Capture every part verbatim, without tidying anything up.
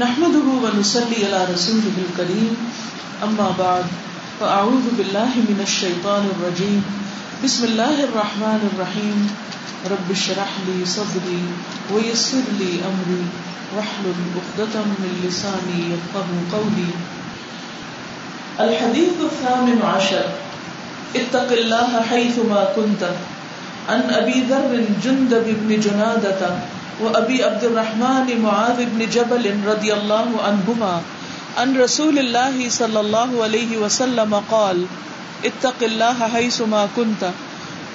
نحمده ونصلي على رسوله الكريم اما بعد فاعوذ بالله من الشيطان الرجيم بسم الله الرحمن الرحيم رب اشرح لي صدري ويسر لي امري واحلل عقدة من لساني يفقهوا قولي الحديث الثامن عشر اتق الله حيثما كنت عن ابي ذر جندب بن جنادة وابی عبد الرحمن معاذ بن جبل رضی اللہ عنہما ان رسول اللہ صلی اللہ علیہ وسلم قال اتق اللہ حیثما کنت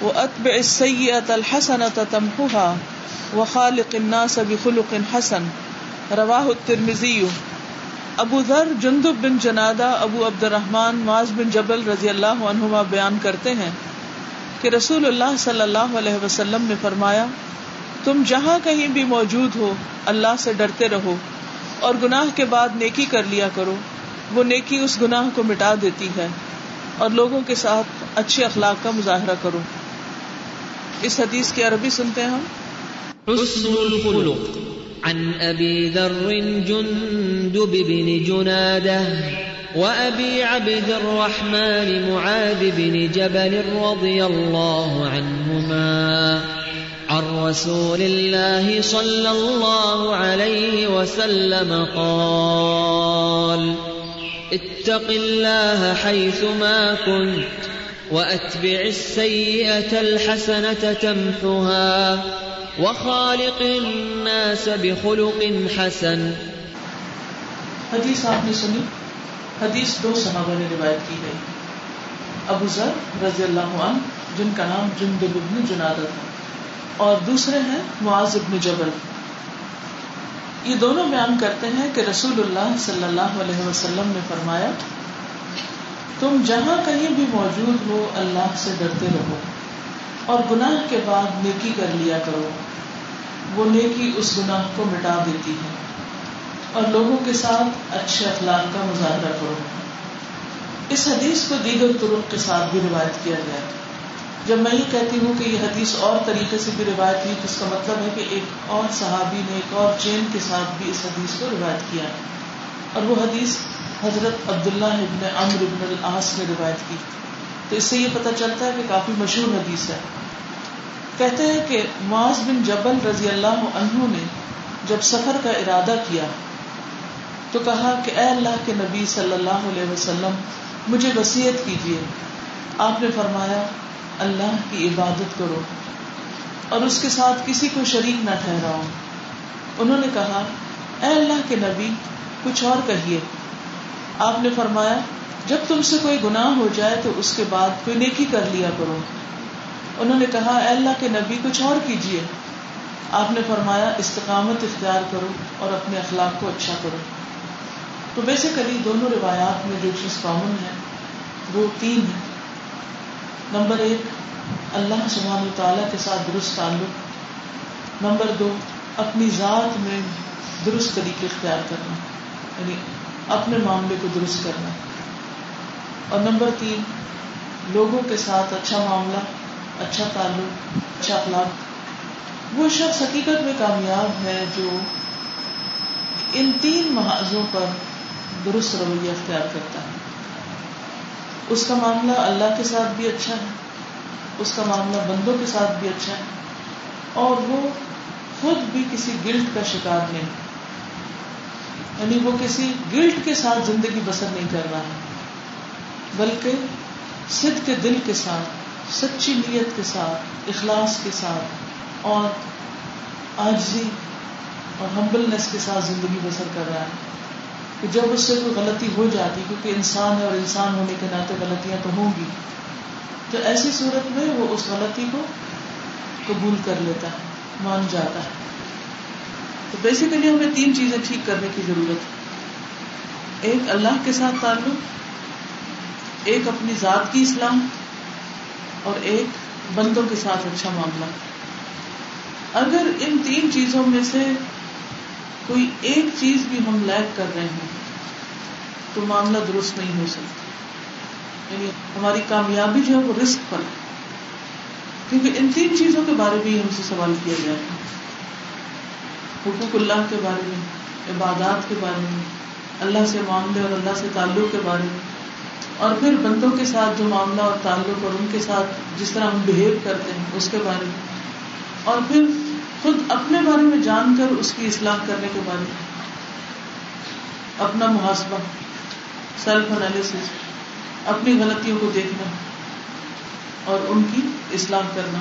واتبع السیئۃ الحسنۃ تمحها وخالق الناس بخلق حسن رواہ الترمذی. ابو ذر، جندب بن جنادہ، ابو عبد الرحمن، معاذ بن جبل رضی اللہ عنہما بیان کرتے ہیں کہ رسول اللہ صلی اللہ علیہ وسلم نے فرمایا، تم جہاں کہیں بھی موجود ہو اللہ سے ڈرتے رہو اور گناہ کے بعد نیکی کر لیا کرو، وہ نیکی اس گناہ کو مٹا دیتی ہے، اور لوگوں کے ساتھ اچھے اخلاق کا مظاہرہ کرو. اس حدیث کی عربی سنتے ہیں ہم. حسن الخلق عن ابی ذر جندب بن جنادہ وابی عبد الرحمن معاذ بن جبل رضی اللہ عنہما عن رسول الله صلى الله عليه وسلم قال اتق الله حيثما كنت وأتبع السيئة الحسنة تمحها وخالق الناس بخلق حسن. حدیث آپ نے سنی. حدیث دو صحابہ نے روایت کی ہے، ابو ذر رضی اللہ عنہ جن کا نام جندب بن جنادہ تھا، اور دوسرے ہیں معاذ بن جبل. یہ دونوں بیان کرتے ہیں کہ رسول اللہ صلی اللہ علیہ وسلم نے فرمایا، تم جہاں کہیں بھی موجود ہو اللہ سے ڈرتے رہو اور گناہ کے بعد نیکی کر لیا کرو، وہ نیکی اس گناہ کو مٹا دیتی ہے، اور لوگوں کے ساتھ اچھے اخلاق کا مظاہرہ کرو. اس حدیث کو دیگر طرق کے ساتھ بھی روایت کیا گیا. جب میں یہ کہتی ہوں کہ یہ حدیث اور طریقے سے بھی روایت ہوئی، تو اس کا مطلب ہے کہ ایک اور صحابی نے ایک اور چین کے ساتھ بھی اس حدیث کو روایت کیا، اور وہ حدیث حضرت عبداللہ ابن عمر ابن العاص نے روایت کی. تو اس سے یہ پتہ چلتا ہے کہ کافی مشہور حدیث ہے. کہتے ہیں کہ معاذ بن جبل رضی اللہ عنہ نے جب سفر کا ارادہ کیا تو کہا کہ اے اللہ کے نبی صلی اللہ علیہ وسلم، مجھے وصیت کیجیے. آپ نے فرمایا، اللہ کی عبادت کرو اور اس کے ساتھ کسی کو شریک نہ ٹھہراؤ. انہوں نے کہا، اے اللہ کے نبی، کچھ اور کہیے. آپ نے فرمایا، جب تم سے کوئی گناہ ہو جائے تو اس کے بعد کوئی نیکی کر لیا کرو. انہوں نے کہا، اے اللہ کے نبی، کچھ اور کیجیے. آپ نے فرمایا، استقامت اختیار کرو اور اپنے اخلاق کو اچھا کرو. تو بیسیکلی دونوں روایات میں جو چیز کامن ہے وہ تین ہے. نمبر ایک، اللہ سبحانہ وتعالیٰ کے ساتھ درست تعلق. نمبر دو، اپنی ذات میں درست طریقے اختیار کرنا، یعنی اپنے معاملے کو درست کرنا. اور نمبر تین، لوگوں کے ساتھ اچھا معاملہ، اچھا تعلق، اچھا اخلاق. وہ شخص حقیقت میں کامیاب ہے جو ان تین محاذوں پر درست رویہ اختیار کرتا ہے. اس کا معاملہ اللہ کے ساتھ بھی اچھا ہے، اس کا معاملہ بندوں کے ساتھ بھی اچھا ہے، اور وہ خود بھی کسی گلٹ کا شکار نہیں، یعنی وہ کسی گلٹ کے ساتھ زندگی بسر نہیں کر رہا ہے، بلکہ صدق کے دل کے ساتھ، سچی نیت کے ساتھ، اخلاص کے ساتھ اور عاجزی اور ہمبلنس کے ساتھ زندگی بسر کر رہا ہے. کہ جب اس سے کوئی غلطی ہو جاتی، کیونکہ انسان ہے اور انسان ہونے کے ناطے غلطیاں تو ہوں گی، تو ایسی صورت میں وہ اس غلطی کو قبول کر لیتا ہے، مان جاتا ہے. تو بیسیکلی ہمیں تین چیزیں ٹھیک کرنے کی ضرورت ہے. ایک اللہ کے ساتھ تعلق، ایک اپنی ذات کی اصلاح، اور ایک بندوں کے ساتھ اچھا معاملہ. اگر ان تین چیزوں میں سے کوئی ایک چیز بھی ہم لیک کر رہے ہیں تو معاملہ درست نہیں ہو سکتا، یعنی ہماری کامیابی جو ہے وہ رسک پر ہے. کیونکہ ان تین چیزوں کے بارے میں ہم سے سوال کیا جائے گا، حقوق اللہ کے بارے میں، عبادات کے بارے میں، اللہ سے معاملے اور اللہ سے تعلق کے بارے میں، اور پھر بندوں کے ساتھ جو معاملہ اور تعلق اور ان کے ساتھ جس طرح ہم بہیو کرتے ہیں اس کے بارے میں، اور پھر خود اپنے بارے میں جان کر اس کی اصلاح کرنے کے بارے میں، اپنا محاسبہ، سیلف انالیسس، اپنی غلطیوں کو دیکھنا اور ان کی اصلاح کرنا.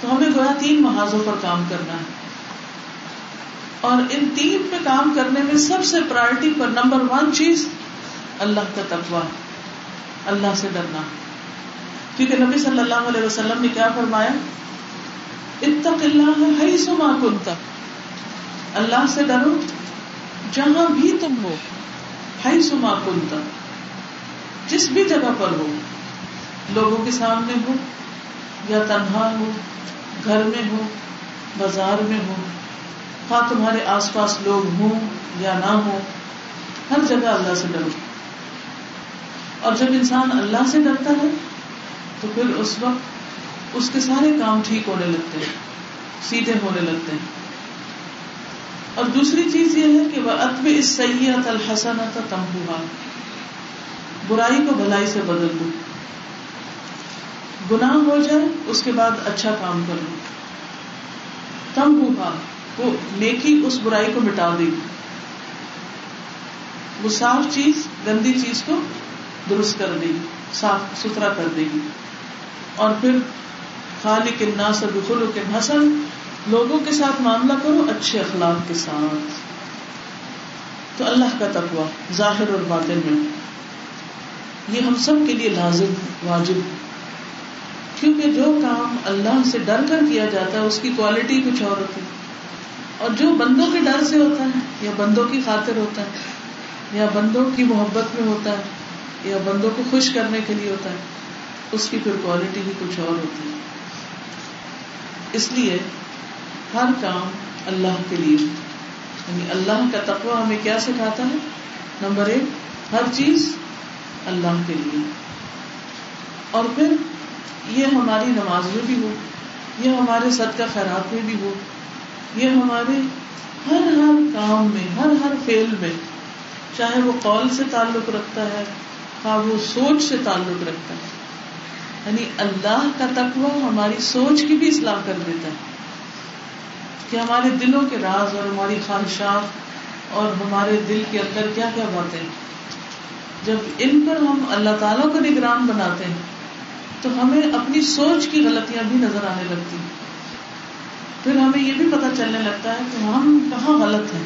تو ہمیں گویا تین محاذوں پر کام کرنا ہے، اور ان تین پہ کام کرنے میں سب سے پرائرٹی پر نمبر ون چیز اللہ کا تقویٰ، اللہ سے ڈرنا. کیونکہ نبی صلی اللہ علیہ وسلم نے کیا فرمایا؟ اتق اللہ حیث ما کنت، اللہ سے ڈرو جہاں بھی تم ہو، حیث ما کنت، جس بھی جگہ پر ہو، لوگوں کے سامنے ہو یا تنہا ہو، گھر میں ہو، بازار میں ہو، ہاں تمہارے آس پاس لوگ ہوں یا نہ ہوں، ہر جگہ اللہ سے ڈرو. اور جب انسان اللہ سے ڈرتا ہے تو پھر اس وقت اس کے سارے کام ٹھیک ہونے لگتے ہیں، سیدھے ہونے لگتے ہیں. اور دوسری چیز یہ ہے کہ وَأَتْبِعِ السَّيِّئَةَ الْحَسَنَةَ تَمْحُوهَا، برائی کو بھلائی سے بدل دو، گناہ ہو جائے اس کے بعد اچھا کام کر لو. تمحوها، وہ نیکی اس برائی کو مٹا دے گی، وہ صاف چیز گندی چیز کو درست کر دے گی، صاف ستھرا کر دے گی. اور پھر خالق الناس بخلق حسن، لوگوں کے ساتھ معاملہ کرو اچھے اخلاق کے ساتھ. تو اللہ کا تقویٰ ظاہر اور باطن میں، یہ ہم سب کے لیے لازم واجب، کیونکہ جو کام اللہ سے ڈر کر کیا جاتا ہے اس کی کوالٹی کچھ اور ہوتی ہے، اور جو بندوں کے ڈر سے ہوتا ہے یا بندوں کی خاطر ہوتا ہے یا بندوں کی محبت میں ہوتا ہے یا بندوں کو خوش کرنے کے لیے ہوتا ہے، اس کی پھر کوالٹی بھی کچھ اور ہوتی ہے. اس لیے ہر کام اللہ کے لیے، یعنی اللہ کا تقویٰ ہمیں کیا سکھاتا ہے؟ نمبر ایک، ہر چیز اللہ کے لیے. اور پھر یہ ہماری نماز میں بھی ہو، یہ ہمارے صدقہ خیرات میں بھی ہو، یہ ہمارے ہر ہر کام میں، ہر ہر فعل میں، چاہے وہ قول سے تعلق رکھتا ہے، ہاں وہ سوچ سے تعلق رکھتا ہے. یعنی اللہ کا تقویٰ ہماری سوچ کی بھی اصلاح کر دیتا ہے، کہ ہمارے دلوں کے راز اور ہماری خواہشات اور ہمارے دل کے اندر کیا کیا باتیں ہیں. جب ان پر ہم اللہ تعالیٰ کو نگران بناتے ہیں تو ہمیں اپنی سوچ کی غلطیاں بھی نظر آنے لگتی ہیں، پھر ہمیں یہ بھی پتہ چلنے لگتا ہے کہ ہم کہاں غلط ہیں.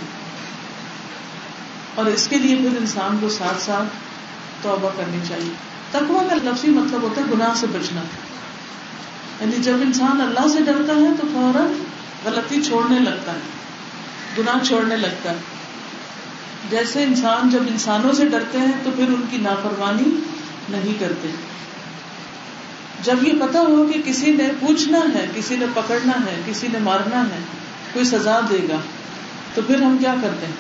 اور اس کے لیے پھر انسان کو ساتھ ساتھ توبہ کرنی چاہیے. تقویٰ کا لفظی مطلب ہوتا ہے گناہ سے بچنا، یعنی جب انسان اللہ سے ڈرتا ہے تو فوراً غلطی چھوڑنے لگتا ہے، گناہ چھوڑنے لگتا ہے. جیسے انسان جب انسانوں سے ڈرتے ہیں تو پھر ان کی نافرمانی نہیں کرتے. جب یہ پتا ہو کہ کسی نے پوچھنا ہے، کسی نے پکڑنا ہے، کسی نے مارنا ہے، کوئی سزا دے گا، تو پھر ہم کیا کرتے ہیں؟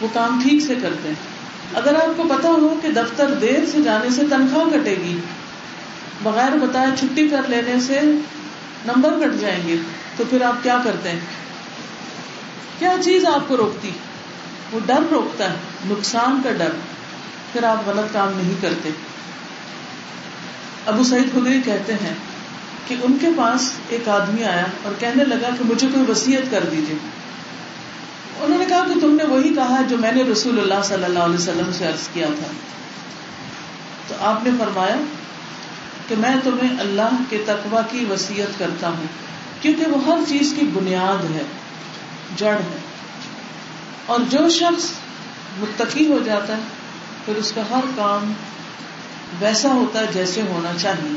وہ کام ٹھیک سے کرتے ہیں. اگر آپ کو پتا ہو کہ دفتر دیر سے جانے سے تنخواہ کٹے گی، بغیر بتائے چھٹی کر لینے سے نمبر کٹ جائیں گے، تو پھر آپ کیا کرتے ہیں؟ کیا چیز آپ کو روکتی؟ وہ ڈر روکتا ہے، نقصان کا ڈر، پھر آپ غلط کام نہیں کرتے. ابو سعید خدری کہتے ہیں کہ ان کے پاس ایک آدمی آیا اور کہنے لگا کہ مجھے کوئی وصیت کر دیجیے. انہوں نے کہا کہ تم نے وہی کہا جو میں نے رسول اللہ صلی اللہ علیہ وسلم سے عرض کیا تھا. تو آپ نے فرمایا کہ میں تمہیں اللہ کے تقویٰ کی وصیت کرتا ہوں، کیونکہ وہ ہر چیز کی بنیاد ہے، جڑ ہے، اور جو شخص متقی ہو جاتا ہے پھر اس کا ہر کام ویسا ہوتا ہے جیسے ہونا چاہیے.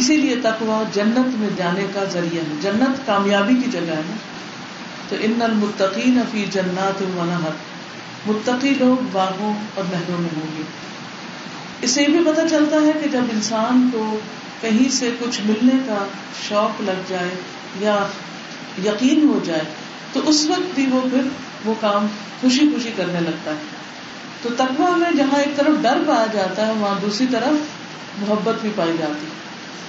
اسی لیے تقویٰ جنت میں جانے کا ذریعہ ہے، جنت کامیابی کی جگہ ہے. تو ان المتقین فی جنات و نہر، متقی لوگ باغوں اور نہروں میں ہوں گے. اس سے بھی پتہ چلتا ہے کہ جب انسان کو کہیں سے کچھ ملنے کا شوق لگ جائے یا یقین ہو جائے تو اس وقت بھی وہ پھر وہ کام خوشی خوشی کرنے لگتا ہے. تو تقویٰ میں جہاں ایک طرف ڈر پایا جاتا ہے وہاں دوسری طرف محبت بھی پائی جاتی ہے،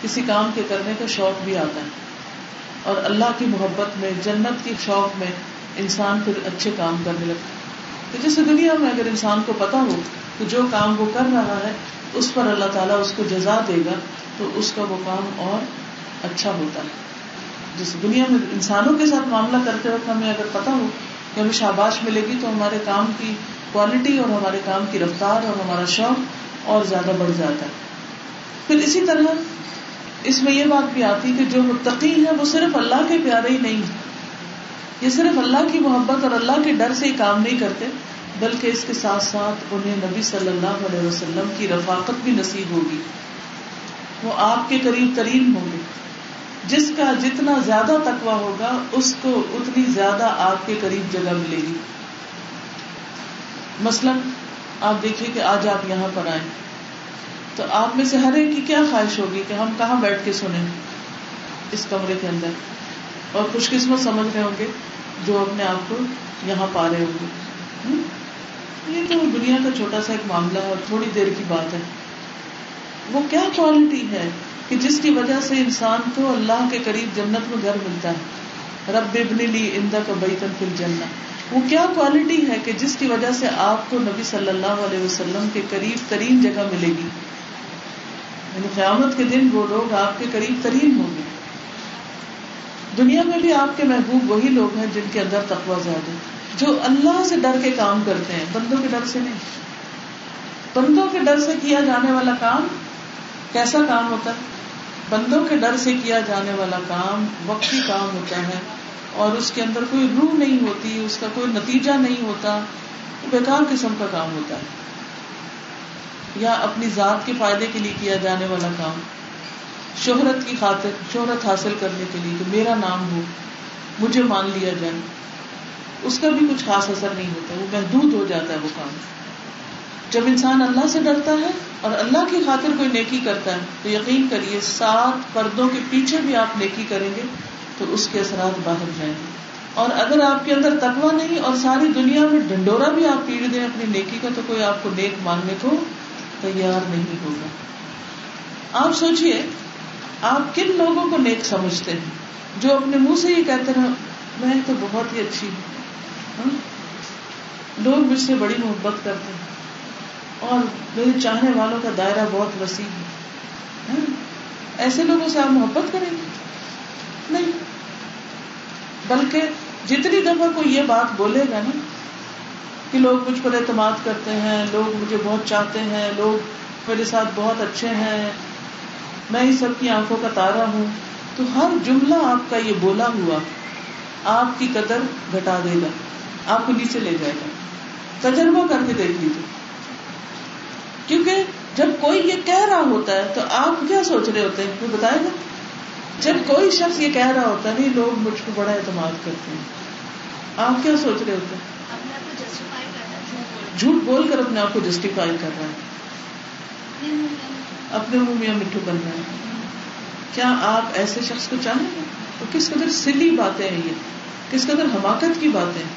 کسی کام کے کرنے کا شوق بھی آتا ہے، اور اللہ کی محبت میں، جنت کی شوق میں انسان پھر اچھے کام کرنے لگتا ہے. تو جیسے دنیا میں اگر انسان کو پتا ہو کہ جو کام وہ کر رہا ہے اس پر اللہ تعالیٰ اس کو جزا دے گا تو اس کا وہ کام اور اچھا ہوتا ہے. جیسے دنیا میں انسانوں کے ساتھ معاملہ کرتے وقت ہمیں اگر پتا ہو کہ ہمیں شاباش ملے گی تو ہمارے کام کی کوالٹی اور ہمارے کام کی رفتار اور ہمارا شوق اور زیادہ بڑھ جاتا ہے. پھر اسی طرح اس میں یہ بات بھی آتی کہ جو متقی ہیں وہ صرف اللہ کے پیارے ہی نہیں ہیں, یہ صرف اللہ کی محبت اور اللہ کے ڈر سے ہی کام نہیں کرتے بلکہ اس کے ساتھ ساتھ انہیں نبی صلی اللہ علیہ وسلم کی رفاقت بھی نصیب ہوگی, وہ آپ کے قریب ترین ہوں گے. جس کا جتنا زیادہ تقویٰ ہوگا اس کو اتنی زیادہ آپ کے قریب جگہ ملے گی. مثلا آپ دیکھیے کہ آج آپ یہاں پر آئیں تو آپ میں سے ہر ایک کی کیا خواہش ہوگی کہ ہم کہاں بیٹھ کے سنیں اس کمرے کے اندر, اور خوش قسمت سمجھ رہے ہوں گے جو اپنے آپ کو یہاں پا رہے ہوں گے. یہ تو دنیا کا چھوٹا سا ایک معاملہ ہے اور تھوڑی دیر کی بات ہے. وہ کیا کوالٹی ہے کہ جس کی وجہ سے انسان کو اللہ کے قریب جنت میں گھر ملتا ہے, رب ابن لی عندک بیتا فی الجنہ. وہ کیا کوالٹی ہے کہ جس کی وجہ سے آپ کو نبی صلی اللہ علیہ وسلم کے قریب ترین جگہ ملے گی, یعنی قیامت کے دن وہ لوگ آپ کے قریب ترین ہوں گے. دنیا میں بھی آپ کے محبوب وہی لوگ ہیں جن کے اندر تقویٰ زیادہ ہے, جو اللہ سے ڈر کے کام کرتے ہیں, بندوں کے ڈر سے نہیں. بندوں کے ڈر سے کیا جانے والا کام کیسا کام ہوتا ہے؟ بندوں کے ڈر سے کیا جانے والا کام وقتی کام ہوتا ہے اور اس کے اندر کوئی روح نہیں ہوتی, اس کا کوئی نتیجہ نہیں ہوتا, بیکار قسم کا کام ہوتا ہے. یا اپنی ذات کے فائدے کے لیے کیا جانے والا کام, شہرت کی خاطر, شہرت حاصل کرنے کے لیے کہ میرا نام ہو, مجھے مان لیا جائے, اس کا بھی کچھ خاص اثر نہیں ہوتا, وہ محدود ہو جاتا ہے وہ کام. جب انسان اللہ سے ڈرتا ہے اور اللہ کی خاطر کوئی نیکی کرتا ہے تو یقین کریے سات پردوں کے پیچھے بھی آپ نیکی کریں گے تو اس کے اثرات باہر جائیں گے. اور اگر آپ کے اندر تقویٰ نہیں اور ساری دنیا میں ڈھنڈورا بھی آپ پیڑ دیں اپنی نیکی کا تو کوئی آپ کو نیک ماننے کو تیار نہیں ہوگا. آپ سوچئے آپ کن لوگوں کو نیک سمجھتے ہیں جو اپنے منہ سے یہ کہتے ہیں میں تو بہت ہی اچھی ہوں, لوگ مجھ سے بڑی محبت کرتے ہیں اور میرے چاہنے والوں کا دائرہ بہت وسیع ہے. ایسے لوگوں سے آپ محبت کریں گے نہیں, بلکہ جتنی دفعہ کوئی یہ بات بولے گا نا کہ لوگ مجھ پر اعتماد کرتے ہیں, لوگ مجھے بہت چاہتے ہیں, لوگ میرے ساتھ بہت اچھے ہیں, میں ہی سب کی آنکھوں کا تارا ہوں, تو ہر جملہ آپ کا یہ بولا ہوا آپ کی قدر گھٹا دے گا, آپ کو نیچے لے جائے گا. تجربہ کر کے دیکھ لیجیے, کیونکہ جب کوئی یہ کہہ رہا ہوتا ہے تو آپ کیا سوچ رہے ہوتے ہیں وہ بتائے گا. جب کوئی شخص یہ کہہ رہا ہوتا ہے نہیں لوگ مجھ کو بڑا اعتماد کرتے ہیں, آپ کیا سوچ رہے ہوتے ہیں؟ جھوٹ بول کر اپنے آپ کو جسٹیفائی کر رہا ہے, اپنے منہ میاں مٹھو بن رہا ہے. کیا آپ ایسے شخص کو چاہیں گے؟ تو کس قدر سلی باتیں ہیں یہ, کس قدر حماقت کی باتیں ہیں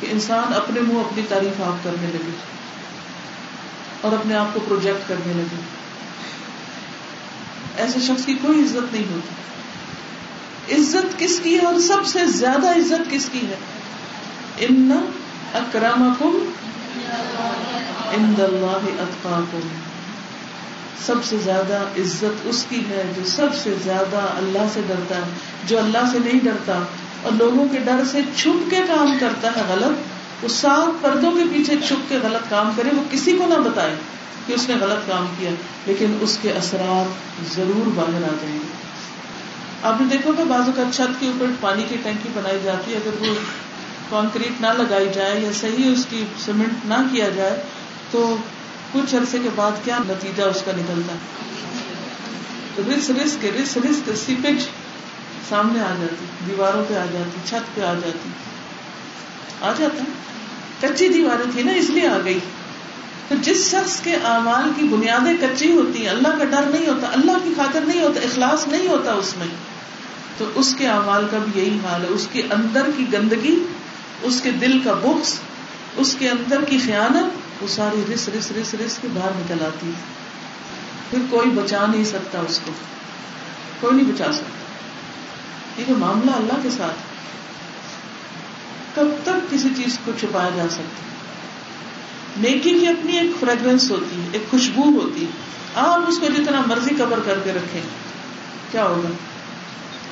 کہ انسان اپنے منہ اپنی تعریف آپ کرنے لگے اور اپنے آپ کو پروجیکٹ کرنے لگے. ایسے شخص کی کوئی عزت نہیں ہوتی. عزت کس کی ہے اور سب سے زیادہ عزت کس کی ہے؟ ان اکرمکم عند اللہ اتقاکم. سب سے زیادہ عزت اس کی ہے جو سب سے زیادہ اللہ سے ڈرتا ہے. جو اللہ سے نہیں ڈرتا اور لوگوں کے ڈر سے چھپ کے کام کرتا ہے غلط, اس سات پردوں کے پیچھے چھپ کے غلط کام کرے, وہ کسی کو نہ بتائے کہ اس نے غلط کام کیا, لیکن اس کے اثرات ضرور باہر آ جائیں گے. آپ نے دیکھو کہ بعض اوقات چھت کے اوپر پانی کی ٹینکی بنائی جاتی ہے, اگر وہ کانکریٹ نہ لگائی جائے یا صحیح اس کی سیمنٹ نہ کیا جائے تو کچھ عرصے کے بعد کیا نتیجہ اس کا نکلتا ہے؟ رس رس کے رس رس کے سیپیج سامنے آ جاتی, دیواروں پہ آ جاتی, چھت پہ آ جاتی, آ جاتا ہے. کچی دیواریں تھی نا اس لیے آ گئی. تو جس شخص کے اعمال کی بنیادیں کچی ہوتی ہیں, اللہ کا ڈر نہیں ہوتا, اللہ کی خاطر نہیں ہوتا, اخلاص نہیں ہوتا اس میں, تو اس کے اعمال کا بھی یہی حال ہے. اس کے اندر کی گندگی, اس کے دل کا بغض, اس کے اندر کی خیانت, وہ ساری رس رس رس رس کے باہر نکل آتی ہے. پھر کوئی بچا نہیں سکتا اس کو, کوئی نہیں بچا سکتا. یہ معاملہ اللہ کے ساتھ. کب تک کسی چیز کو چھپایا جا سکتا ہے؟ نیکی کی اپنی ایک فریگرنس ہوتی ہے, ایک خوشبو ہوتی ہے, آپ اس کو جتنا مرضی کور کر کے رکھیں کیا ہوگا,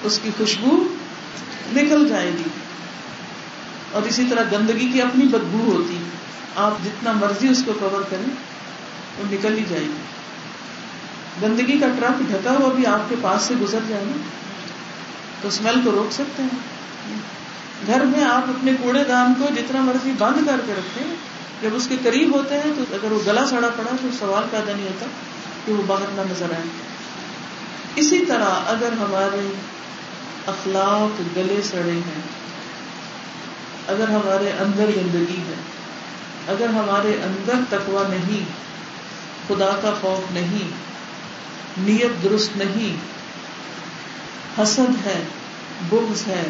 اس کی خوشبو نکل جائے گی. اور اسی طرح گندگی کی اپنی بدبو ہوتی, آپ جتنا مرضی اس کو کور کریں وہ نکل ہی جائے گی. گندگی کا ٹرک ڈھکا ہوا بھی آپ کے پاس سے گزر جائے گا تو اسمیل کو روک سکتے ہیں. گھر میں آپ اپنے کوڑے دان کو جتنا مرضی باندھ کر کے رکھتے ہیں, جب اس کے قریب ہوتے ہیں تو اگر وہ گلا سڑا پڑا تو سوال پیدا نہیں ہوتا کہ وہ باہر نہ نظر آئے. اسی طرح اگر ہمارے اخلاق گلے سڑے ہیں, اگر ہمارے اندر گندگی ہے, اگر ہمارے اندر تقوی نہیں, خدا کا خوف نہیں, نیت درست نہیں, حسد ہے, بغض ہے,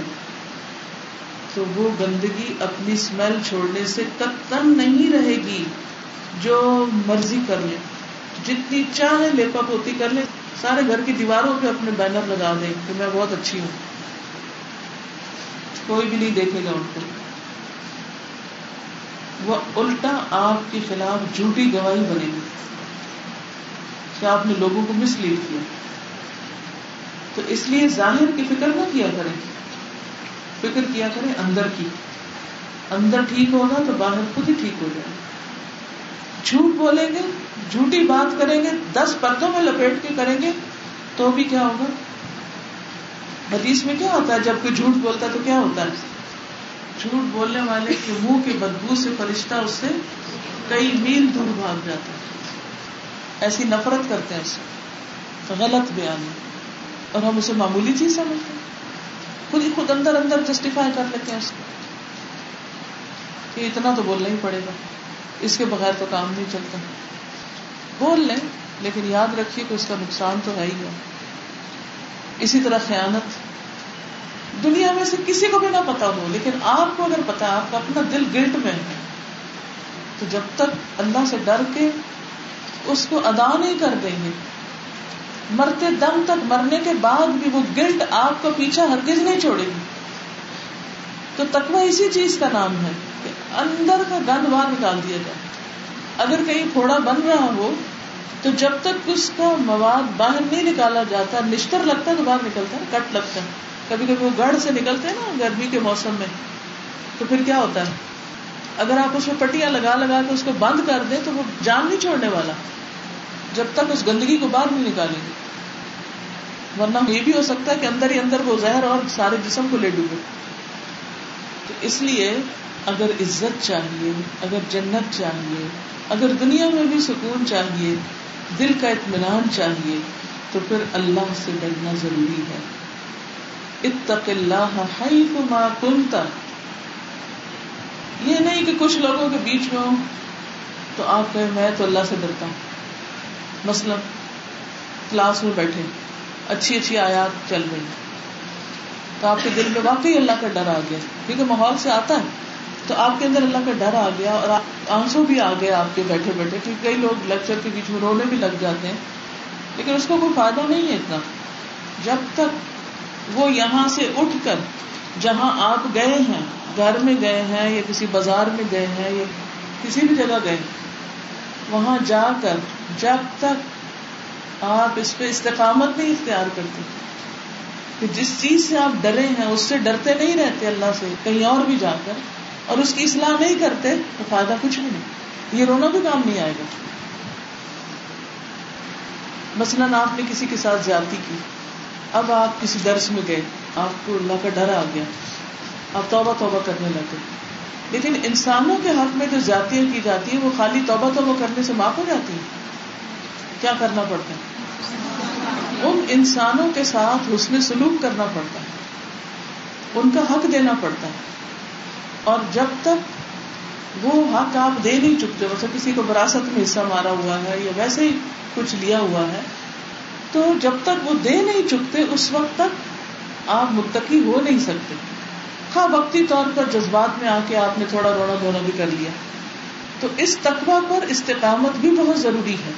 تو وہ گندگی اپنی سمیل چھوڑنے سے قطعاً نہیں رہے گی. جو مرضی کر لے, جتنی چاہے لیپا پوتی کر لے, سارے گھر کی دیواروں پہ اپنے بینر لگا دیں کہ میں بہت اچھی ہوں, کوئی بھی نہیں دیکھے گا ان کو. وہ الٹا آپ کے خلاف جھوٹی گواہی بنے گی کہ آپ نے لوگوں کو مس لیڈ کیا. تو اس لیے ظاہر کی فکر نہ کیا کریں, فکر کیا کریں اندر کی. اندر ٹھیک ہوگا تو باہر خود ہی ٹھیک ہو جائے. جھوٹ بولیں گے, جھوٹی بات کریں گے, دس پردوں میں لپیٹ کے کریں گے تو بھی کیا ہوگا؟ حدیث میں کیا ہوتا ہے, جب کوئی جھوٹ بولتا ہے تو کیا ہوتا ہے؟ جھوٹ بولنے والے کے منہ کی بدبو سے فرشتہ اس سے کئی میل دور بھاگ جاتا ہے. ایسی نفرت کرتے ہیں اس سے, غلط بیان, اور ہم اسے معمولی چیز سمجھتے ہیں, خود ہی خود اندر اندر جسٹیفائی کر لیتے ہیں اس کو کہ اتنا تو بولنا ہی پڑے گا, اس کے بغیر تو کام نہیں چلتا. بول لیں لیکن یاد رکھیے کہ اس کا نقصان تو ہے ہی ہے. اسی طرح خیانت, دنیا میں سے کسی کو بھی نہ پتا ہو لیکن آپ کو اگر پتا ہے, آپ کا اپنا دل گلٹ میں ہے, تو جب تک اللہ سے ڈر کے اس کو ادا نہیں کر دیں گے, مرتے دم تک, مرنے کے بعد بھی وہ گلٹ آپ کا پیچھا ہرگز نہیں چھوڑے گی. تو تقوی اسی چیز کا نام ہے کہ اندر کا گند باہر نکال دیا جائے. اگر کہیں پھوڑا بن رہا ہو تو جب تک اس کا مواد باہر نہیں نکالا جاتا, نشتر لگتا ہے تو باہر نکلتا ہے, کٹ لگتا ہے, کبھی کبھی وہ گڑھ سے نکلتے ہیں نا گرمی کے موسم میں, تو پھر کیا ہوتا ہے؟ اگر آپ اس میں پٹیاں لگا لگا کے اس کو بند کر دیں تو وہ جان نہیں چھوڑنے والا جب تک اس گندگی کو باہر نہیں نکالیں گے. ورنہ یہ بھی ہو سکتا ہے کہ اندر ہی اندر وہ زہر اور سارے جسم کو لے ڈوبے. تو اس لیے اگر عزت چاہیے, اگر جنت چاہیے, اگر دنیا میں بھی سکون چاہیے, دل کا اطمینان چاہیے, تو پھر اللہ سے ڈرنا ضروری ہے. اتق اللہ حیث ما کنت, یہ نہیں کہ کچھ لوگوں کے بیچ میں ہو تو آپ کہیں میں تو اللہ سے ڈرتا ہوں. مثلا کلاس میں بیٹھے, اچھی اچھی آیات چل رہی, تو آپ کے دل میں واقعی اللہ کا ڈر آ گیا, کیونکہ ماحول سے آتا ہے, تو آپ کے اندر اللہ کا ڈر آ گیا اور آنسو بھی آ گئے آپ کے بیٹھے بیٹھے. کیونکہ کئی لوگ لیکچر کے بیچ میں رونے بھی لگ جاتے ہیں, لیکن اس کو کوئی فائدہ نہیں ہے اتنا جب تک وہ یہاں سے اٹھ کر جہاں آپ گئے ہیں, گھر میں گئے ہیں یا کسی بازار میں گئے ہیں یا کسی بھی جگہ گئے, وہاں جا کر جب تک آپ اس پہ استقامت نہیں اختیار کرتے کہ جس چیز سے آپ ڈرے ہیں اس سے ڈرتے نہیں رہتے اللہ سے, کہیں اور بھی جا کر اور اس کی اصلاح نہیں کرتے, تو فائدہ کچھ بھی نہیں, یہ رونا بھی کام نہیں آئے گا. مثلاً آپ نے کسی کے ساتھ زیادتی کی, اب آپ کسی درس میں گئے, آپ کو اللہ کا ڈر آ گیا, آپ توبہ توبہ کرنے لگے. لیکن انسانوں کے حق میں جو زیادتیاں کی جاتی ہیں وہ خالی توبہ توبہ کرنے سے معاف ہو جاتی ہیں؟ کیا کرنا پڑتا ہے؟ ان انسانوں کے ساتھ حسن سلوک کرنا پڑتا ہے, ان کا حق دینا پڑتا ہے. اور جب تک وہ حق آپ دے نہیں چکتے, مثلا کسی کو وراثت میں حصہ مارا ہوا ہے یا ویسے ہی کچھ لیا ہوا ہے, تو جب تک وہ دے نہیں چکتے اس وقت تک آپ متقی ہو نہیں سکتے. ہاں وقتی طور پر جذبات میں آ کے آپ نے تھوڑا رونا دھونا بھی کر لیا, تو اس تقوی پر استقامت بھی بہت ضروری ہے,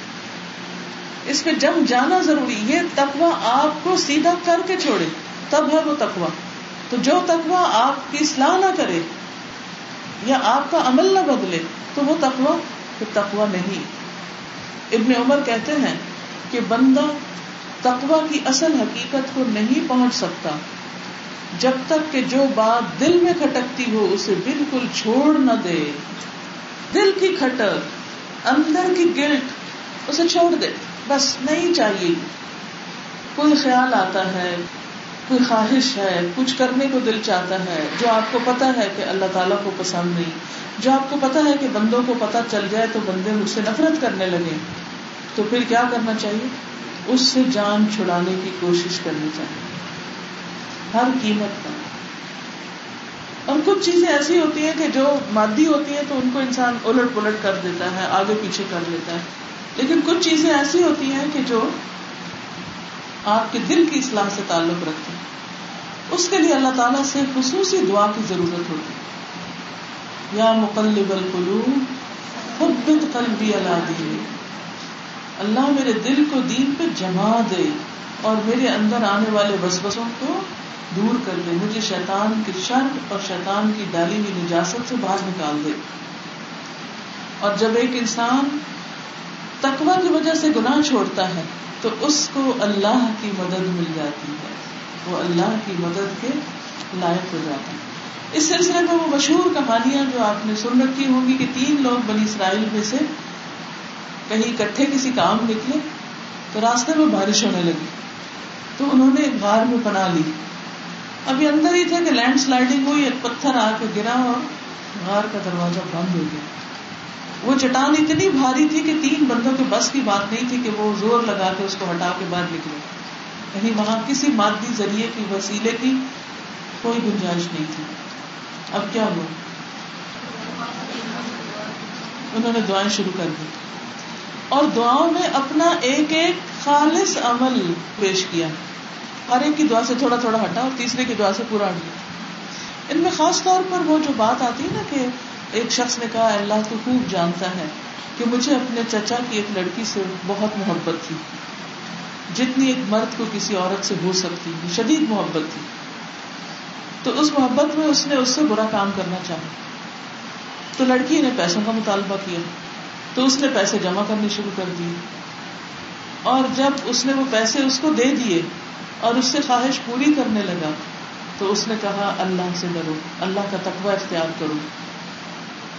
اس پہ جم جانا ضروری. یہ تقوی آپ کو سیدھا کر کے چھوڑے تب ہے وہ تقوی. تو جو تقوی آپ کی اصلاح نہ کرے, یا آپ کا عمل نہ بدلے تو وہ تقویٰ تو تقویٰ نہیں. ابن عمر کہتے ہیں کہ بندہ تقویٰ کی اصل حقیقت کو نہیں پہنچ سکتا جب تک کہ جو بات دل میں کھٹکتی ہو اسے بالکل چھوڑ نہ دے. دل کی کھٹک, اندر کی گلٹ اسے چھوڑ دے, بس نہیں چاہیے. کوئی خیال آتا ہے, کوئی خواہش ہے, کچھ کرنے کو دل چاہتا ہے جو آپ کو پتا ہے کہ اللہ تعالیٰ کو پسند نہیں, جو آپ کو پتا ہے کہ بندوں کو پتا چل جائے تو بندے مجھ سے نفرت کرنے لگے, تو پھر کیا کرنا چاہیے؟ اس سے جان چھڑانے کی کوشش کرنی چاہیے ہر قیمت پر. اور کچھ چیزیں ایسی ہوتی ہیں کہ جو مادی ہوتی ہیں تو ان کو انسان الٹ پلٹ کر دیتا ہے, آگے پیچھے کر لیتا ہے, لیکن کچھ چیزیں ایسی ہوتی ہیں کہ جو آپ کے دل کی اصلاح سے تعلق رکھتی ہیں. اس کے لیے اللہ تعالیٰ سے خصوصی دعا کی ضرورت ہوتی ہے. یا مقلب القلوب ثبت قلبی علی دینک, اللہ میرے دل کو دین پہ جما دے اور میرے اندر آنے والے وسوسوں کو دور کر دے, مجھے شیطان کی شر اور شیطان کی ڈالی ہوئی نجاست سے باہر نکال دے. اور جب ایک انسان تقویٰ کی وجہ سے گناہ چھوڑتا ہے تو اس کو اللہ کی مدد مل جاتی ہے, وہ اللہ کی مدد کے لائق ہو جاتا ہے. اس سلسلے میں وہ مشہور کہانیاں جو آپ نے سن رکھی ہوں گی کہ تین لوگ بنی اسرائیل میں سے کہیں اکٹھے کسی کام نکلے تو راستے میں بارش ہونے لگی, تو انہوں نے ایک غار میں پناہ لی. ابھی اندر ہی تھے کہ لینڈ سلائڈنگ ہوئی, ایک پتھر آ کے گرا اور غار کا دروازہ بند ہو گیا. وہ چٹان اتنی بھاری تھی کہ تین بندوں کے بس کی بات نہیں تھی کہ وہ زور لگا کے اس کو ہٹا کے باہر نکلے, یعنی وہاں کسی مادی ذریعے کی, وسیلے کی کوئی گنجائش نہیں تھی. اب کیا ہوا؟ انہوں نے دعائیں شروع کر دی اور دعاؤں میں اپنا ایک ایک خالص عمل پیش کیا. ہر ایک کی دعا سے تھوڑا تھوڑا ہٹا اور تیسرے کی دعا سے پورا ہٹ گیا. ان میں خاص طور پر وہ جو بات آتی ہے نا کہ ایک شخص نے کہا اللہ تو خوب جانتا ہے کہ مجھے اپنے چچا کی ایک لڑکی سے بہت محبت تھی, جتنی ایک مرد کو کسی عورت سے ہو سکتی, شدید محبت تھی. تو اس محبت میں اس نے اس سے برا کام کرنا چاہا, تو لڑکی نے پیسوں کا مطالبہ کیا, تو اس نے پیسے جمع کرنے شروع کر دیے. اور جب اس نے وہ پیسے اس کو دے دیے اور اس سے خواہش پوری کرنے لگا تو اس نے کہا اللہ سے ڈرو, اللہ کا تقویٰ اختیار کرو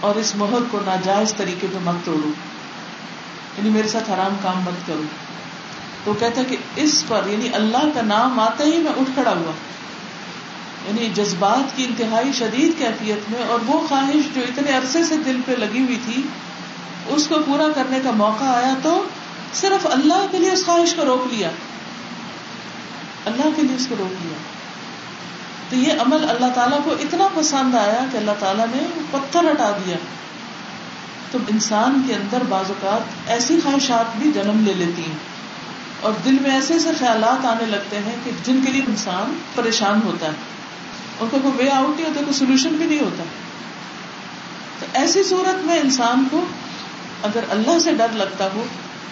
اور اس مہر کو ناجائز طریقے پہ مت توڑو, یعنی میرے ساتھ حرام کام مت کرو. تو کہتا کہ اس پر, یعنی اللہ کا نام آتے ہی میں اٹھ کھڑا ہوا, یعنی جذبات کی انتہائی شدید کیفیت میں, اور وہ خواہش جو اتنے عرصے سے دل پہ لگی ہوئی تھی اس کو پورا کرنے کا موقع آیا تو صرف اللہ کے لیے اس خواہش کو روک لیا, اللہ کے لیے اس کو روک لیا. تو یہ عمل اللہ تعالیٰ کو اتنا پسند آیا کہ اللہ تعالیٰ نے پتھر ہٹا دیا. تو انسان کے اندر بعض اوقات ایسی خواہشات بھی جنم لے لیتی ہیں اور دل میں ایسے ایسے خیالات آنے لگتے ہیں کہ جن کے لیے انسان پریشان ہوتا ہے, ان کا کوئی وے آؤٹ نہیں ہوتا, کوئی سولوشن بھی نہیں ہوتا. تو ایسی صورت میں انسان کو اگر اللہ سے ڈر لگتا ہو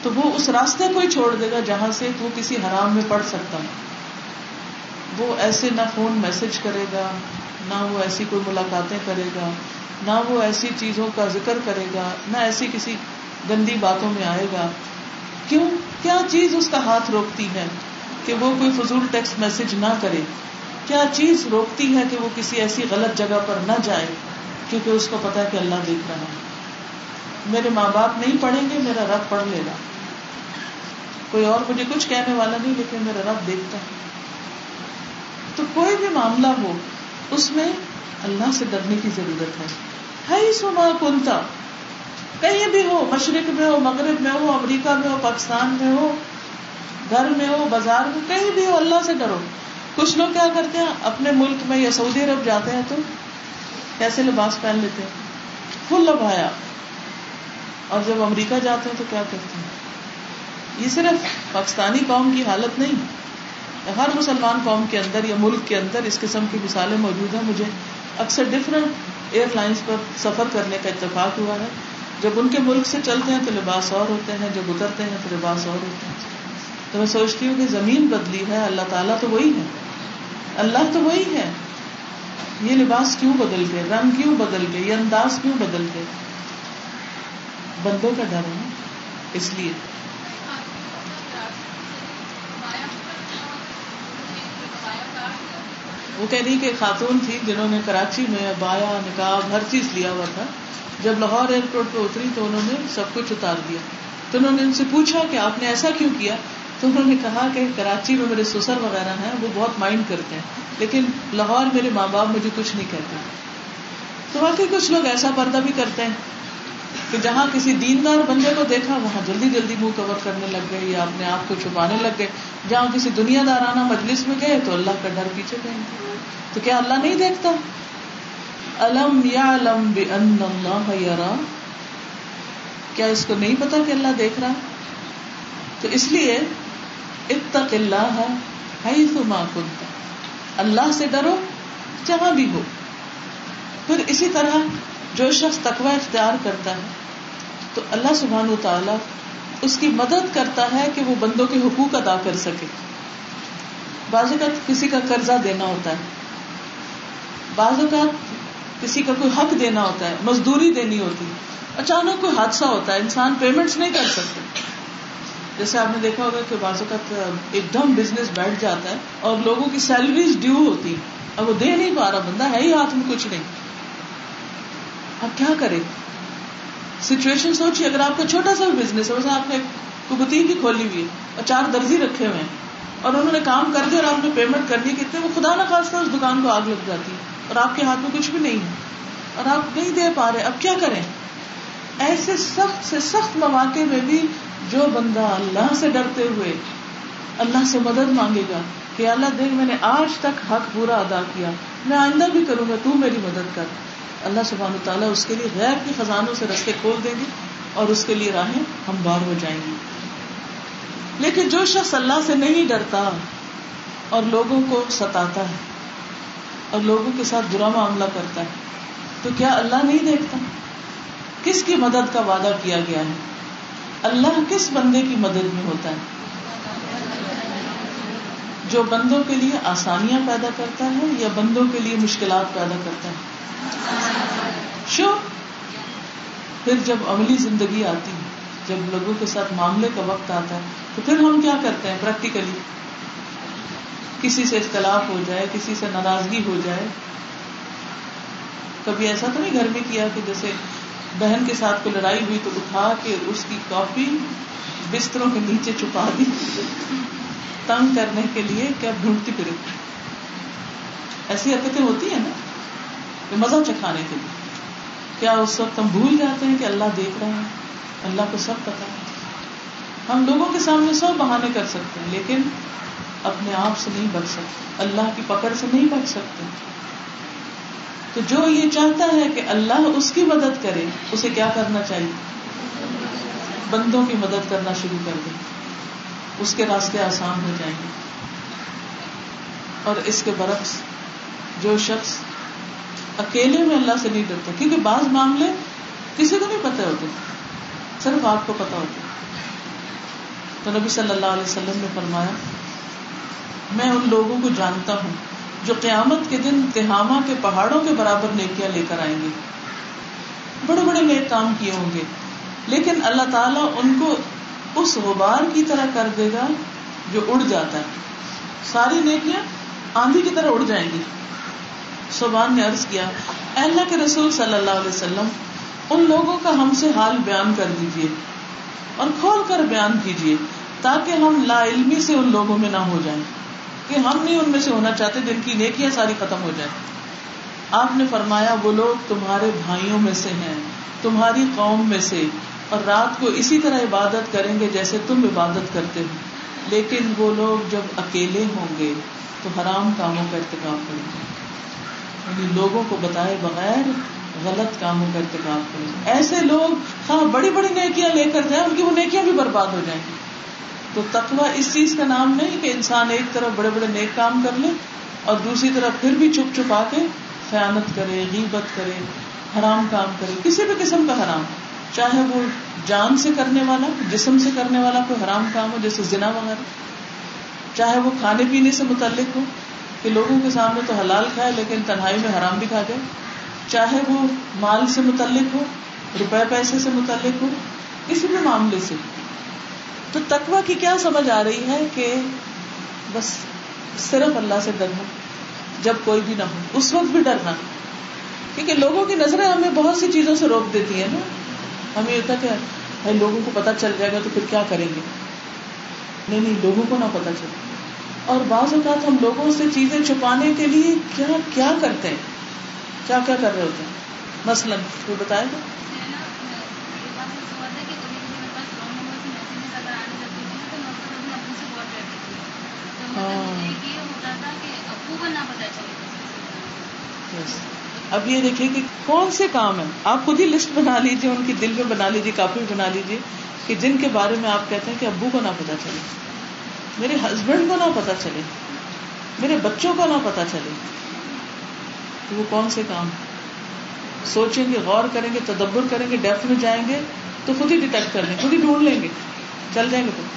تو وہ اس راستے کو ہی چھوڑ دے گا جہاں سے وہ کسی حرام میں پڑ سکتا ہو. وہ ایسے نہ فون میسج کرے گا, نہ وہ ایسی کوئی ملاقاتیں کرے گا, نہ وہ ایسی چیزوں کا ذکر کرے گا, نہ ایسی کسی گندی باتوں میں آئے گا. کیوں؟ کیا چیز اس کا ہاتھ روکتی ہے کہ وہ کوئی فضول ٹیکسٹ میسج نہ کرے؟ کیا چیز روکتی ہے کہ وہ کسی ایسی غلط جگہ پر نہ جائے کیونکہ اس کو پتا ہے کہ اللہ دیکھ رہا ہے. میرے ماں باپ نہیں پڑھیں گے, میرا رب پڑھ لے گا, کوئی اور مجھے کچھ کہنے والا نہیں, لیکن میرا رب دیکھتا ہے. تو کوئی بھی معاملہ ہو اس میں اللہ سے ڈرنے کی ضرورت ہے. ہائی سما کنتا, کہیں بھی ہو, مشرق میں ہو, مغرب میں ہو, امریکہ میں ہو, پاکستان میں ہو, گھر میں ہو, بازار میں, کہیں بھی ہو, اللہ سے ڈرو. کچھ لوگ کیا کرتے ہیں, اپنے ملک میں یا سعودی عرب جاتے ہیں تو کیسے لباس پہن لیتے ہیں, فل لبایا, اور جب امریکہ جاتے ہیں تو کیا کرتے ہیں. یہ صرف پاکستانی قوم کی حالت نہیں, ہر مسلمان قوم کے اندر یا ملک کے اندر اس قسم کی مثالیں موجود ہیں. مجھے اکثر ڈفرینٹ ایئر لائنز پر سفر کرنے کا اتفاق ہوا ہے. جب ان کے ملک سے چلتے ہیں تو لباس اور ہوتے ہیں, جب اترتے ہیں تو لباس اور ہوتے ہیں. تو میں سوچتی ہوں کہ زمین بدلی ہے, اللہ تعالیٰ تو وہی ہے, اللہ تو وہی ہے. یہ لباس کیوں بدل گئے, رنگ کیوں بدل گئے, یہ انداز کیوں بدل گئے؟ بندوں کا ڈر ہے اس لیے. وہ کہہ رہی کہ خاتون تھی جنہوں نے کراچی میں بایا, نقاب, ہر چیز لیا ہوا تھا. جب لاہور ایئرپورٹ پہ اتری تو انہوں نے سب کچھ اتار دیا. تو انہوں نے ان سے پوچھا کہ آپ نے ایسا کیوں کیا؟ تو انہوں نے کہا کہ کراچی میں میرے سسر وغیرہ ہیں, وہ بہت مائنڈ کرتے ہیں, لیکن لاہور میرے ماں باپ مجھے کچھ نہیں کہتے. تو واقعی کچھ لوگ ایسا پردہ بھی کرتے ہیں کہ جہاں کسی دیندار بندے کو دیکھا وہاں جلدی جلدی منہ کور کرنے لگ گئے یا اپنے آپ کو چھپانے لگ گئے. جہاں کسی دنیا دارانہ مجلس میں گئے تو اللہ کا ڈر پیچھے گئے. تو کیا اللہ نہیں دیکھتا؟ الم یعلم بان اللہ یرا, کیا اس کو نہیں پتا کہ اللہ دیکھ رہا؟ تو اس لیے اتق اللہ حیثما کنت, اللہ سے ڈرو جہاں بھی ہو. پھر اسی طرح جو شخص تقوی اختیار کرتا ہے تو اللہ سبحانہ و تعالیٰ اس کی مدد کرتا ہے کہ وہ بندوں کے حقوق ادا کر سکے. بعض اوقات کسی کا قرضہ دینا ہوتا ہے, بعض اوقات کسی کا کوئی حق دینا ہوتا ہے, مزدوری دینی ہوتی ہے, اچانک کوئی حادثہ ہوتا ہے, انسان پیمنٹس نہیں کر سکتے. جیسے آپ نے دیکھا ہوگا کہ بعض اوقات ایک دم بزنس بیٹھ جاتا ہے اور لوگوں کی سیلریز ڈیو ہوتی, اب وہ دے نہیں پا رہا, بندہ ہے ہی ہاتھ میں کچھ نہیں, آپ کیا کریں؟ سچویشن سوچیے. اگر آپ کا چھوٹا سا بزنس ہے, آپ نے کوئی بوتیک ہی کھولی ہوئی ہے اور چار درزی رکھے ہوئے ہیں اور انہوں نے کام کر دیا اور آپ نے پیمنٹ کرنی کتنے, وہ خدا نہ خاص اس دکان کو آگ لگ جاتی ہے اور آپ کے ہاتھ میں کچھ بھی نہیں ہے اور آپ نہیں دے پا رہے, اب کیا کریں؟ ایسے سخت سے سخت مواقع میں بھی جو بندہ اللہ سے ڈرتے ہوئے اللہ سے مدد مانگے گا کہ اللہ دیکھ, میں نے آج تک حق پورا ادا کیا, میں آئندہ بھی کروں گا, تو میری مدد کر. اللہ سبحانہ تعالیٰ اس کے لیے غیر کے خزانوں سے رستے کھول دیں گے اور اس کے لیے راہیں ہموار ہو جائیں گی. لیکن جو شخص اللہ سے نہیں ڈرتا اور لوگوں کو ستاتا ہے اور لوگوں کے ساتھ برا معاملہ کرتا ہے تو کیا اللہ نہیں دیکھتا؟ کس کی مدد کا وعدہ کیا گیا ہے؟ اللہ کس بندے کی مدد میں ہوتا ہے؟ جو بندوں کے لیے آسانیاں پیدا کرتا ہے یا بندوں کے لیے مشکلات پیدا کرتا ہے؟ شو پھر جب عملی زندگی آتی ہے, جب لوگوں کے ساتھ معاملے کا وقت آتا ہے تو پھر ہم کیا کرتے ہیں؟ پریکٹیکلی کسی سے اختلاف ہو جائے, کسی سے ناراضگی ہو جائے. کبھی ایسا تو نہیں گھر میں کیا کہ جیسے بہن کے ساتھ کوئی لڑائی ہوئی تو اٹھا کے اس کی کاپی بستروں کے نیچے چھپا دی تنگ کرنے کے لیے, کیا ڈھونڈتی پھر؟ ایسی حرکتیں ہوتی ہیں نا مزہ چکھانے کے لیے. کیا اس وقت ہم بھول جاتے ہیں کہ اللہ دیکھ رہا ہے, اللہ کو سب پتا ہے. ہم لوگوں کے سامنے سب بہانے کر سکتے ہیں لیکن اپنے آپ سے نہیں بچ سکتے, اللہ کی پکڑ سے نہیں بچ سکتے. تو جو یہ چاہتا ہے کہ اللہ اس کی مدد کرے اسے کیا کرنا چاہیے؟ بندوں کی مدد کرنا شروع کر دیں, اس کے راستے آسان ہو جائیں گے. اور اس کے برعکس جو شخص اکیلے میں اللہ سے نہیں ڈرتا, کیونکہ بعض معاملے کسی کو نہیں پتہ ہوتے, صرف آپ کو پتہ ہوتا. تو نبی صلی اللہ علیہ وسلم نے فرمایا میں ان لوگوں کو جانتا ہوں جو قیامت کے دن تہامہ کے پہاڑوں کے برابر نیکیاں لے کر آئیں گے, بڑے بڑے نیک کام کیے ہوں گے, لیکن اللہ تعالیٰ ان کو اس غبار کی طرح کر دے گا جو اڑ جاتا ہے, ساری نیکیاں آندھی کی طرح اڑ جائیں گی. صحابان نے عرض کیا اے اللہ کے رسول صلی اللہ علیہ وسلم, ان لوگوں کا ہم سے حال بیان کر دیجئے اور کھول کر بیان کیجئے تاکہ ہم لا علمی سے ان لوگوں میں نہ ہو جائیں, کہ ہم نہیں ان میں سے ہونا چاہتے جن کی نیکیاں ساری ختم ہو جائیں. آپ نے فرمایا وہ لوگ تمہارے بھائیوں میں سے ہیں, تمہاری قوم میں سے, اور رات کو اسی طرح عبادت کریں گے جیسے تم عبادت کرتے ہو, لیکن وہ لوگ جب اکیلے ہوں گے تو حرام کاموں کا ارتکاب کریں گے. لوگوں کو بتائے بغیر غلط کاموں کا ارتکاب کریں. ایسے لوگ ہاں بڑی بڑی نیکیاں لے کر جائیں, ان کی وہ نیکیاں بھی برباد ہو جائیں گی. تو تقویٰ اس چیز کا نام نہیں کہ انسان ایک طرف بڑے بڑے نیک کام کر لے اور دوسری طرف پھر بھی چھپ چھپا کے خیانت کرے, غیبت کرے, حرام کام کرے, کسی بھی قسم کا حرام, چاہے وہ جان سے کرنے والا, جسم سے کرنے والا کوئی حرام کام ہو جیسے زنا وغیرہ, چاہے وہ کھانے پینے سے متعلق ہو, کہ لوگوں کے سامنے تو حلال کھائے لیکن تنہائی میں حرام بھی کھا جائے, چاہے وہ مال سے متعلق ہو, روپے پیسے سے متعلق ہو, کسی بھی معاملے سے. تو تقویٰ کی کیا سمجھ آ رہی ہے کہ بس صرف اللہ سے ڈرنا جب کوئی بھی نہ ہو, اس وقت بھی ڈرنا, کیونکہ لوگوں کی نظریں ہمیں بہت سی چیزوں سے روک دیتی ہیں نا. ہمیں ہوتا کہ بھائی لوگوں کو پتہ چل جائے گا تو پھر کیا کریں گے. نہیں نہیں, لوگوں کو نہ پتہ چلے. اور بعض اوقات ہم لوگوں سے چیزیں چھپانے کے لیے کیا کیا کرتے ہیں, کیا کیا کر رہے ہوتے ہیں. مثلاً کوئی بتائے گا؟ اب یہ دیکھیے کہ کون سے کام ہیں, آپ خود ہی لسٹ بنا لیجیے, ان کی دل میں بنا لیجیے, کاپی بنا لیجیے, کہ جن کے بارے میں آپ کہتے ہیں کہ ابو کو نہ پتہ چلے, میرے ہسبینڈ کو نہ پتہ چلے, میرے بچوں کو نہ پتہ چلے. تو وہ کون سے کام؟ سوچیں گے, غور کریں گے, تدبر کریں گے, ڈیپتھ میں جائیں گے تو خود ہی ڈیٹیکٹ کر لیں, خود ہی ڈھونڈ لیں گے, چل جائیں گے. تو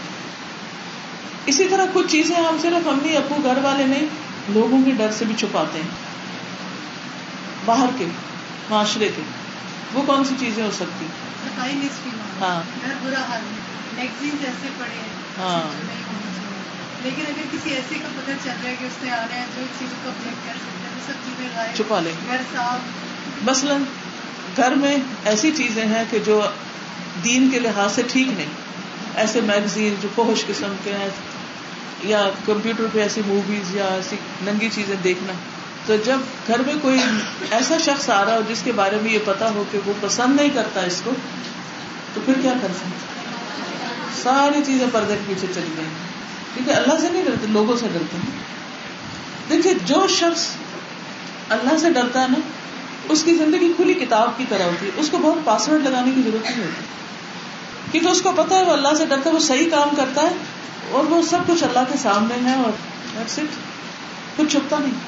اسی طرح کچھ چیزیں ہم صرف امی ابو گھر والے نہیں, لوگوں کے ڈر سے بھی چھپاتے ہیں, باہر کے معاشرے کے. وہ کون سی چیزیں ہو سکتی؟ ہاں ہاں, لیکن اگر کسی ایسے کا پتہ چل رہا ہے کہ اس نے آنا ہے جو اس چیز کو اپڈیٹ کر سکتا ہے, وہ سب چیزیں چھپا لیں. گھر صاحب مثلاً گھر میں ایسی چیزیں ہیں کہ جو دین کے لحاظ سے ٹھیک نہیں, ایسے میگزین جو فحش قسم کے ہیں, یا کمپیوٹر پہ ایسی موویز یا ایسی ننگی چیزیں دیکھنا. تو جب گھر میں کوئی ایسا شخص آ رہا ہو جس کے بارے میں یہ پتا ہو کہ وہ پسند نہیں کرتا اس کو, تو پھر کیا کر سکتے؟ ساری چیزیں پردے کے پیچھے چلی گئی, کیونکہ اللہ سے نہیں ڈرتے, لوگوں سے ڈرتے ہیں. دیکھیے جو شخص اللہ سے ڈرتا ہے نا, اس کی زندگی کھلی کتاب کی طرح ہوتی ہے, اس کو بہت پاسورڈ لگانے کی ضرورت نہیں ہوتی, کیونکہ اس کو پتا ہے وہ اللہ سے ڈرتا ہے, وہ صحیح کام کرتا ہے اور وہ سب کچھ اللہ کے سامنے ہے, اور that's it. کچھ چھپتا نہیں,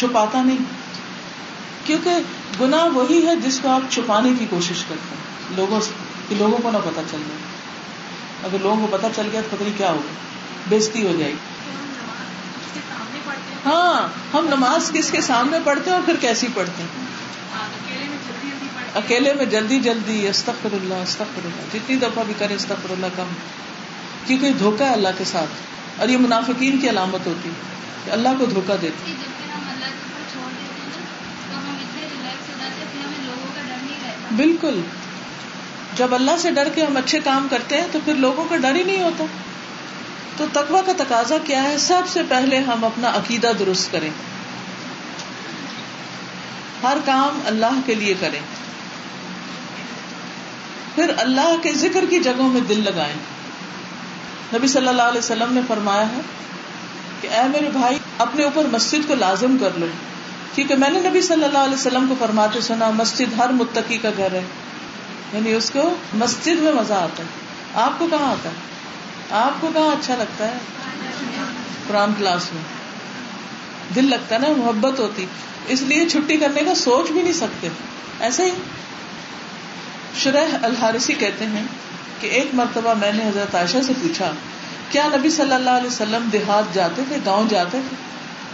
چھپاتا نہیں, کیونکہ گناہ وہی ہے جس کو آپ چھپانے کی کوشش کرتے ہیں لوگوں سے, کہ لوگوں کو نہ پتہ چل جائے. اگر لوگوں کو پتہ چل گیا تو پتہ نہیں کیا ہوگا, بےزتی ہو جائے گی. ہاں, ہم نماز کس کے سامنے پڑھتے ہیں اور پھر کیسی پڑھتے ہیں؟ اکیلے میں جلدی جلدی استغفر اللہ استغفر اللہ, جتنی دفعہ بھی کرے استغفر اللہ کم, کیونکہ دھوکہ ہے اللہ کے ساتھ, اور یہ منافقین کی علامت ہوتی ہے کہ اللہ کو دھوکہ دیتے. بالکل, جب اللہ سے ڈر کے ہم اچھے کام کرتے ہیں تو پھر لوگوں کا ڈر ہی نہیں ہوتا. تو تقویٰ کا تقاضا کیا ہے؟ سب سے پہلے ہم اپنا عقیدہ درست کریں, ہر کام اللہ کے لیے کریں, پھر اللہ کے ذکر کی جگہوں میں دل لگائیں. نبی صلی اللہ علیہ وسلم نے فرمایا ہے کہ اے میرے بھائی, اپنے اوپر مسجد کو لازم کر لو, کیونکہ میں نے نبی صلی اللہ علیہ وسلم کو فرماتے سنا مسجد ہر متقی کا گھر ہے, یعنی اس کو مسجد میں مزہ آتا ہے. آپ کو کہاں آتا ہے؟ آپ کو کہاں اچھا لگتا ہے؟ قرآن کلاس میں دل لگتا ہے نا, محبت ہوتی, اس لیے چھٹی کرنے کا سوچ بھی نہیں سکتے. ایسے ہی شرح الحارثی کہتے ہیں کہ ایک مرتبہ میں نے حضرت عائشہ سے پوچھا کیا نبی صلی اللہ علیہ وسلم دیہات جاتے تھے, گاؤں جاتے تھے؟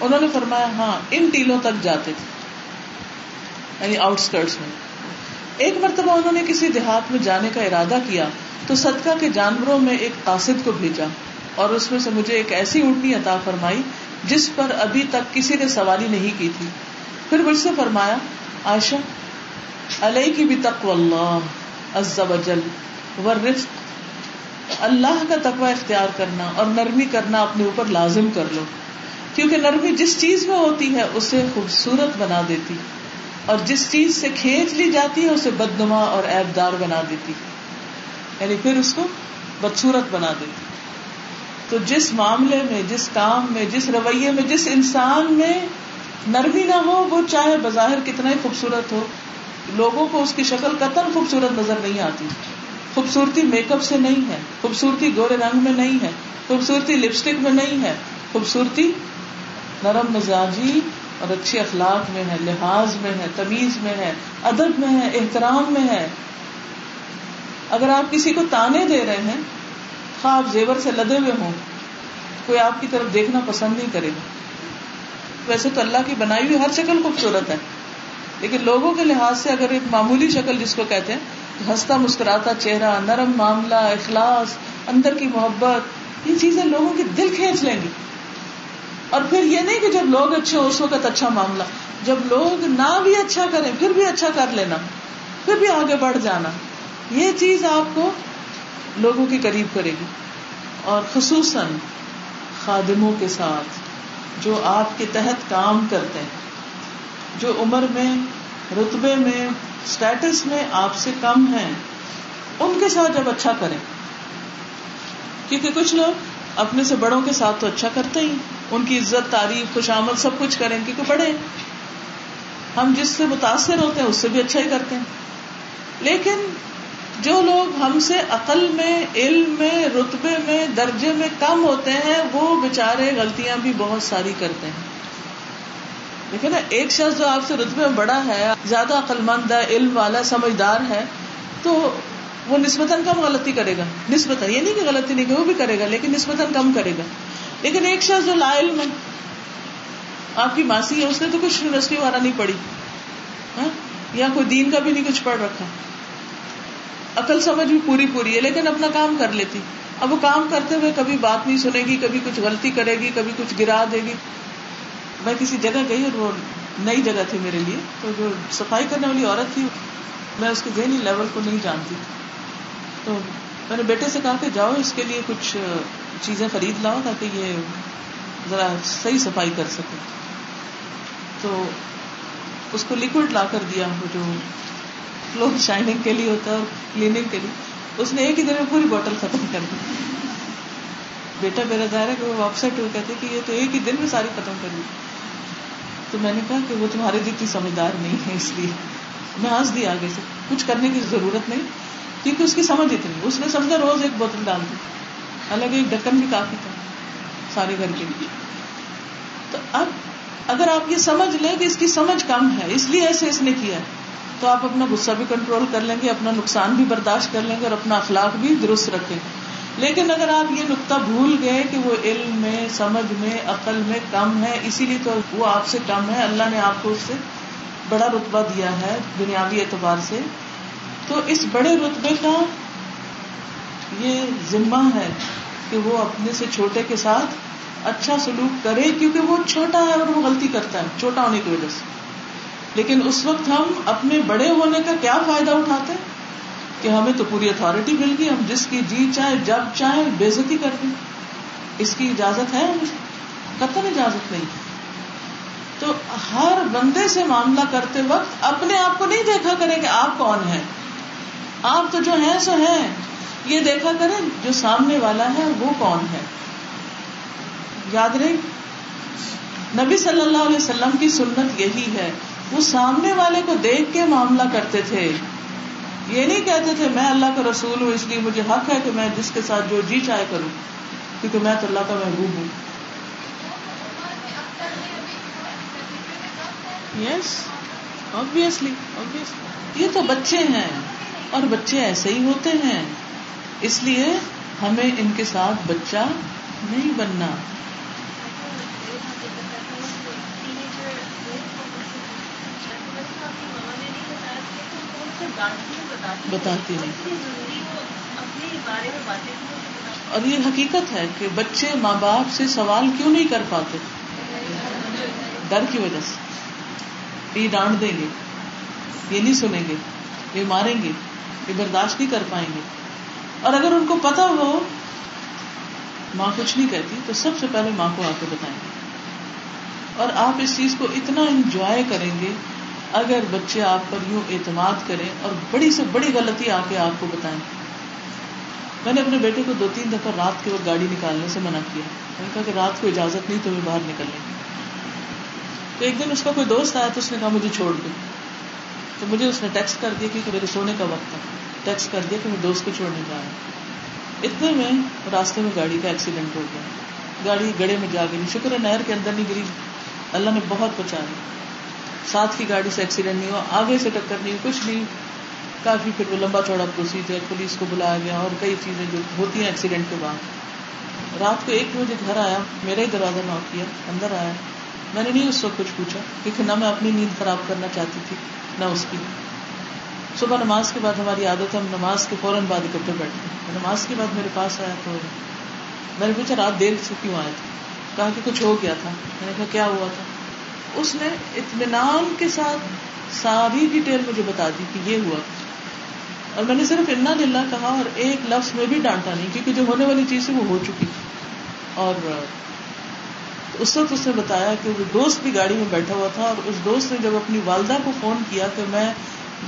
انہوں نے فرمایا ہاں, ان ٹیلوں تک جاتے تھے, یعنی آؤٹ اسکرٹس میں. ایک مرتبہ انہوں نے کسی دیہات میں جانے کا ارادہ کیا تو صدقہ کے جانوروں میں ایک قاصد کو بھیجا, اور اس میں سے مجھے ایک ایسی اونٹنی عطا فرمائی جس پر ابھی تک کسی نے سوالی نہیں کی تھی. پھر مجھ سے فرمایا عائشہ, علیکی بتقوی اللہ عز وجل والرفق, اللہ کا تقوی اختیار کرنا اور نرمی کرنا اپنے اوپر لازم کر لو, کیونکہ نرمی جس چیز میں ہوتی ہے اسے خوبصورت بنا دیتی, اور جس چیز سے کھینچ لی جاتی ہے اسے بدنما اور عیب دار بنا دیتی, یعنی پھر اس کو بدصورت بنا دیتی. تو جس معاملے میں, جس کام میں, جس رویے میں, جس انسان میں نرمی نہ ہو, وہ چاہے بظاہر کتنا ہی خوبصورت ہو, لوگوں کو اس کی شکل قطن خوبصورت نظر نہیں آتی. خوبصورتی میک اپ سے نہیں ہے, خوبصورتی گورے رنگ میں نہیں ہے, خوبصورتی لپسٹک میں نہیں ہے, خوبصورتی نرم مزاجی اور اچھے اخلاق میں ہے, لحاظ میں ہے, تمیز میں ہے, ادب میں ہے, احترام میں ہے. اگر آپ کسی کو تانے دے رہے ہیں, خواب زیور سے لدے ہوئے ہوں, کوئی آپ کی طرف دیکھنا پسند نہیں کرے گا, ویسے تو اللہ کی بنائی ہوئی ہر شکل خوبصورت ہے, لیکن لوگوں کے لحاظ سے اگر ایک معمولی شکل جس کو کہتے ہیں, ہنستا مسکراتا چہرہ, نرم معاملہ, اخلاص, اندر کی محبت, یہ چیزیں لوگوں کے دل کھینچ لیں گی. اور پھر یہ نہیں کہ جب لوگ اچھے ہو اس وقت اچھا معاملہ, جب لوگ نہ بھی اچھا کریں پھر بھی اچھا کر لینا, پھر بھی آگے بڑھ جانا, یہ چیز آپ کو لوگوں کے قریب کرے گی. اور خصوصاً خادموں کے ساتھ جو آپ کے تحت کام کرتے ہیں, جو عمر میں, رتبے میں, اسٹیٹس میں آپ سے کم ہیں, ان کے ساتھ جب اچھا کریں, کیونکہ کچھ لوگ اپنے سے بڑوں کے ساتھ تو اچھا کرتے ہی, ان کی عزت, تعریف, خوش آمد سب کچھ کریں کیونکہ بڑے, ہم جس سے متاثر ہوتے ہیں اس سے بھی اچھا ہی کرتے ہیں. لیکن جو لوگ ہم سے عقل میں, علم میں, رتبے میں, درجے میں کم ہوتے ہیں, وہ بےچارے غلطیاں بھی بہت ساری کرتے ہیں. لیکن ایک شخص جو آپ سے رتبے میں بڑا ہے, زیادہ عقل مند ہے, علم والا, سمجھدار ہے, تو وہ نسبتاً کم غلطی کرے گا. نسبتاً, یہ نہیں کہ غلطی نہیں کہ وہ بھی کرے گا, لیکن نسبتاً کم کرے گا. لیکن ایک شخص جو لا علم ہے, آپ کی ماسی ہے, اس نے تو کچھ یونیورسٹی وغیرہ نہیں پڑھی ہاں, یا کوئی دین کا بھی نہیں کچھ پڑھ رکھا, عقل سمجھ بھی پوری پوری ہے, لیکن اپنا کام کر لیتی. اب وہ کام کرتے ہوئے کبھی بات نہیں سنے گی, کبھی کچھ غلطی کرے گی, کبھی کچھ گرا دے گی. میں کسی جگہ گئی اور وہ نئی جگہ تھی میرے لیے, تو جو صفائی کرنے والی عورت تھی, میں اس کے ذہنی لیول کو نہیں جانتی, تو میں نے بیٹے سے کہا کہ جاؤ اس کے لیے کچھ چیزیں خرید لاؤ تاکہ یہ ذرا صحیح صفائی کر سکے. تو اس کو لیکوڈ لا کر دیا, وہ جو فلور شائننگ کے لیے ہوتا ہے, کلیننگ کے لیے, اس نے ایک ہی دن میں پوری بوٹل ختم کر دی. بیٹا میرا ظاہر ہے کہ وہ اپسیٹ ہو, کہتے کہ یہ تو ایک ہی دن میں ساری ختم کر دی. تو میں نے کہا کہ وہ تمہارے جتنی سمجھدار نہیں ہے, اس لیے میں ہنس دی. آگے سے کچھ کرنے کی ضرورت نہیں, کیونکہ اس کی سمجھ اتنی, اس نے سمجھا روز ایک بوتل ڈال دی, الگ ایک ڈھکن بھی کافی تھا سارے گھر کے لیے. تو اب اگر آپ یہ سمجھ لیں کہ اس کی سمجھ کم ہے اس لیے ایسے اس نے کیا, تو آپ اپنا غصہ بھی کنٹرول کر لیں گے, اپنا نقصان بھی برداشت کر لیں گے, اور اپنا اخلاق بھی درست رکھیں گے. لیکن اگر آپ یہ نقطہ بھول گئے کہ وہ علم میں, سمجھ میں, عقل میں کم ہے, اسی لیے تو وہ آپ سے کم ہے, اللہ نے آپ کو اس سے بڑا رتبہ دیا ہے دنیاوی اعتبار سے, تو اس بڑے رتبے کا یہ ذمہ ہے کہ وہ اپنے سے چھوٹے کے ساتھ اچھا سلوک کرے, کیونکہ وہ چھوٹا ہے اور وہ غلطی کرتا ہے چھوٹا ہونے کی وجہ سے. لیکن اس وقت ہم اپنے بڑے ہونے کا کیا فائدہ اٹھاتے ہیں کہ ہمیں تو پوری اتھارٹی مل گئی, ہم جس کی جی چاہے جب چاہے بےزتی کر دیں. اس کی اجازت ہے قطعاً اجازت نہیں. تو ہر بندے سے معاملہ کرتے وقت اپنے آپ کو نہیں دیکھا کریں کہ آپ کون ہیں, آپ تو جو ہیں سو ہیں, یہ دیکھا کریں جو سامنے والا ہے وہ کون ہے. یاد رہے نبی صلی اللہ علیہ وسلم کی سنت یہی ہے, وہ سامنے والے کو دیکھ کے معاملہ کرتے تھے. یہ نہیں کہتے تھے میں اللہ کا رسول ہوں اس لیے مجھے حق ہے کہ میں جس کے ساتھ جو جی چاہے کروں, کیونکہ میں تو اللہ کا محبوب ہوں. یس obviously obviously یہ تو بچے ہیں اور بچے ایسے ہی ہوتے ہیں, اس لیے ہمیں ان کے ساتھ بچہ نہیں بننا. بتاتی نہیں, اور یہ حقیقت ہے کہ بچے ماں باپ سے سوال کیوں نہیں کر پاتے, ڈر کی وجہ سے. یہ ڈانٹ دیں گے, یہ نہیں سنیں گے, یہ ماریں گے, یہ برداشت نہیں کر پائیں گے. اور اگر ان کو پتا ہو ماں کچھ نہیں کہتی تو سب سے پہلے ماں کو آ کے بتائیں گے, اور آپ اس چیز کو اتنا انجوائے کریں گے اگر بچے آپ پر یوں اعتماد کریں اور بڑی سے بڑی غلطی آ کے آپ کو بتائیں. میں نے اپنے بیٹے کو دو تین دفعہ رات کے وقت گاڑی نکالنے سے منع کیا, میں نے کہا کہ رات کو اجازت نہیں تمہیں باہر نکلنے کی. تو ایک دن اس کا کوئی دوست آیا تو اس نے کہا مجھے چھوڑ دو, تو مجھے اس نے ٹیکسٹ کر دیا کیونکہ میرے سونے کا وقت تھا, ٹیکسٹ کر دیا کہ میں دوست کو چھوڑنے جا رہا ہوں. اتنے میں راستے میں گاڑی کا ایکسیڈنٹ ہو گیا, گاڑی گڑھے میں جا گئی, شکر ہے نہر کے اندر نہیں گری, اللہ نے بہت بچایا, ساتھ کی گاڑی سے ایکسیڈنٹ نہیں ہوا, آگے سے ٹکر نہیں, کچھ نہیں. کافی پھر وہ لمبا چوڑا پروسیجر, پولیس کو بلایا گیا اور کئی چیزیں جو ہوتی ہیں ایکسیڈنٹ کے بعد. رات کو ایک بجے گھر آیا, میرا ہی دروازہ ناک کیا, اندر آیا, میں نے نہیں اس وقت کچھ پوچھا کیونکہ نہ میں اپنی نیند خراب کرنا چاہتی تھی نہ اس کی. صبح نماز کے بعد ہماری عادت ہے ہم نماز کے فوراً بعد اکٹھے بیٹھتے ہیں. نماز کے بعد میرے پاس آیا تو میں نے پوچھا رات دیر سے کیوں آئے تھے؟ کہا کہ کچھ ہو گیا تھا. میں نے کہا کیا ہوا تھا؟ اس نے اطمینان کے ساتھ ساری ڈیٹیل مجھے بتا دی کہ یہ ہوا. اور میں نے صرف انا للہ کہا اور ایک لفظ میں بھی ڈانٹا نہیں کیونکہ جو ہونے والی چیز ہے وہ ہو چکی. اور اس وقت اس نے بتایا کہ وہ دوست بھی گاڑی میں بیٹھا ہوا تھا اور اس دوست نے جب اپنی والدہ کو فون کیا کہ میں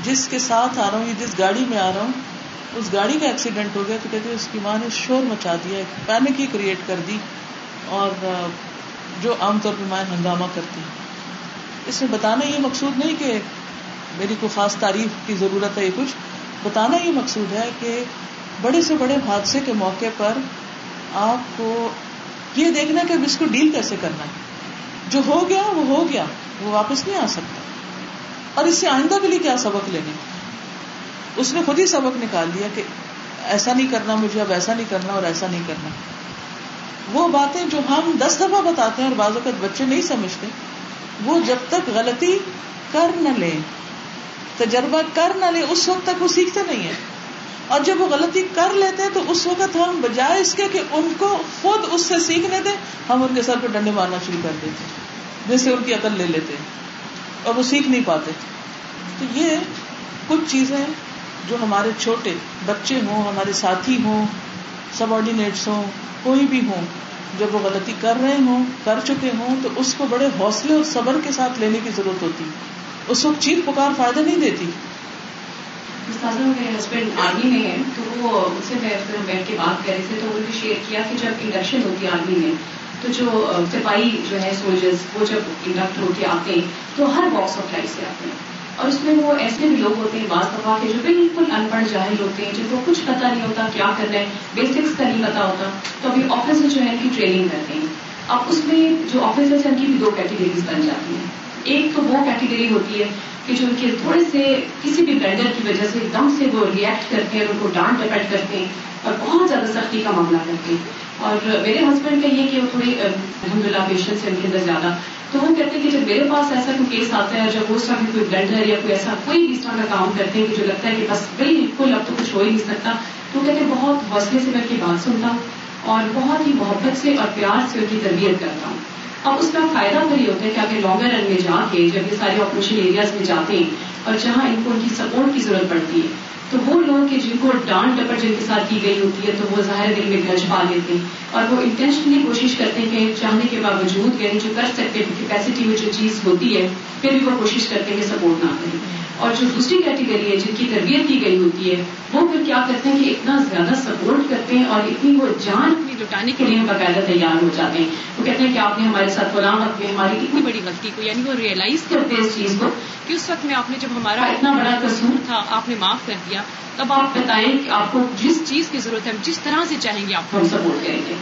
جس کے ساتھ آ رہا ہوں یا جس گاڑی میں آ رہا ہوں اس گاڑی کا ایکسیڈنٹ ہو گیا تو کہتے ہیں اس کی ماں نے شور مچا دیا, ایک پینک ہی کریٹ کر دی, اور جو عام طور پر مائیں ہنگامہ کرتی ہیں. اس میں بتانا یہ مقصود نہیں کہ میری کوئی خاص تعریف کی ضرورت ہے, یہ کچھ بتانا یہ مقصود ہے کہ بڑے سے بڑے حادثے کے موقع پر آپ کو یہ دیکھنا کہ اب اس کو ڈیل کیسے کرنا ہے. جو ہو گیا وہ ہو گیا, وہ واپس نہیں آ سکتا. اور اس سے آئندہ کے لیے کیا سبق لینے, اس نے خود ہی سبق نکال لیا کہ ایسا نہیں کرنا مجھے, اب ایسا نہیں کرنا اور ایسا نہیں کرنا. وہ باتیں جو ہم دس دفعہ بتاتے ہیں اور بعض اوقات بچے نہیں سمجھتے, وہ جب تک غلطی کر نہ لیں, تجربہ کر نہ لیں, اس وقت تک وہ سیکھتے نہیں ہیں. اور جب وہ غلطی کر لیتے ہیں تو اس وقت ہم بجائے اس کے کہ ان کو خود اس سے سیکھنے دیں, ہم ان کے سر پہ ڈنڈے مارنا شروع کر دیتے ہیں, جس سے ان کی عقل لے لیتے ہیں اور وہ سیکھ نہیں پاتے. تو یہ کچھ چیزیں جو ہمارے چھوٹے بچے ہوں, ہمارے ساتھی ہوں, سب آرڈینیٹس ہوں, کوئی بھی ہوں, جب وہ غلطی کر رہے ہوں, کر چکے ہوں, تو اس کو بڑے حوصلے اور صبر کے ساتھ لینے کی ضرورت ہوتی ہے. اس وقت چیخ پکار فائدہ نہیں دیتی. میرے ہسبینڈ آرمی میں ہے تو وہ اس سے میں بیٹھ کے بات کر رہے تھے تو انہوں نے شیئر کیا کہ جب انڈکشن ہوتی ہے آرمی میں تو جو سپاہی جو ہے سولجرز وہ جب انڈکٹ ہو کے آتے ہیں تو ہر باکس آف لائف سے آتے ہیں, اور اس میں وہ ایسے بھی لوگ ہوتے ہیں بعض دفعہ کے جو بالکل ان پڑھ جاہل ہوتے ہیں, جن کو کچھ پتہ نہیں ہوتا کیا کرنا ہے, بیسکس کا نہیں پتہ ہوتا. تو ابھی آفس میں جو ہے ان کی ٹریننگ کرتے ہیں. اب اس میں جو آفیسرس ہیں ان کی بھی دو کیٹیگریز بن جاتی ہیں. ایک تو وہ کیٹیگری ہوتی ہے کہ جو ان کے تھوڑے سے کسی بھی برڈر کی وجہ سے ایک دم سے وہ ریئیکٹ کرتے ہیں, ان کو ڈانٹ ڈپٹ کرتے ہیں اور بہت زیادہ سختی کا معاملہ کرتے ہیں. اور میرے ہسبینڈ کا یہ کہ وہ تھوڑے الحمد للہ پیشنس ہے ان کے اندر زیادہ, تو وہ کہتے ہیں کہ جب میرے پاس ایسا کوئی کیس آتا ہے اور جب وہ اس طرح کوئی برڈر یا کوئی ایسا کوئی بھی اس طرح کا کام کرتے ہیں کہ جو لگتا ہے کہ بس بالکل اب تو کچھ ہو ہی نہیں سکتا, تو کہتے ہیں بہت حوصلے سے میں ان کی بات سنتا اور بہت ہی محبت سے اور پیار سے ان کی تربیت کرتا ہوں. اب اس کا فائدہ تو یہ ہوتا ہے کہ آگے لانگر رن میں جا کے جب یہ سارے آپریشن ایریاز میں جاتے ہیں اور جہاں ان کو ان کی سپورٹ کی ضرورت پڑتی ہے تو وہ لوگ جن کو ڈانٹ ڈپٹ جن کے ساتھ کی گئی ہوتی ہے تو وہ ظاہر دل میں گرج پا لیتے ہیں اور وہ انٹینشنلی کوشش کرتے ہیں کہ چاہنے کے باوجود یعنی جو کر سکتے ہیں کیپیسٹی میں جو چیز ہوتی ہے پھر بھی وہ کوشش کرتے ہیں کہ سپورٹ نہ کریں. اور جو دوسری کیٹیگری ہے جن کی تربیت کی گئی ہوتی ہے وہ پھر کیا کرتے ہیں کہ اتنا زیادہ سپورٹ کرتے ہیں اور اتنی وہ جان بھی لٹانے کے لیے ہم باقاعدہ تیار ہو جاتے ہیں. وہ کہتے ہیں کہ آپ نے ہمارے ساتھ فلاں وقت میں ہماری اتنی بڑی غلطی کو, یعنی وہ ریئلائز کرتے ہیں اس چیز کو کہ اس وقت میں آپ نے جب ہمارا اتنا بڑا قصور تھا آپ نے معاف کر دیا, تب آپ بتائیں کہ آپ کو جس چیز کی ضرورت ہے ہم جس طرح سے چاہیں گے آپ کو ہم سپورٹ کریں گے.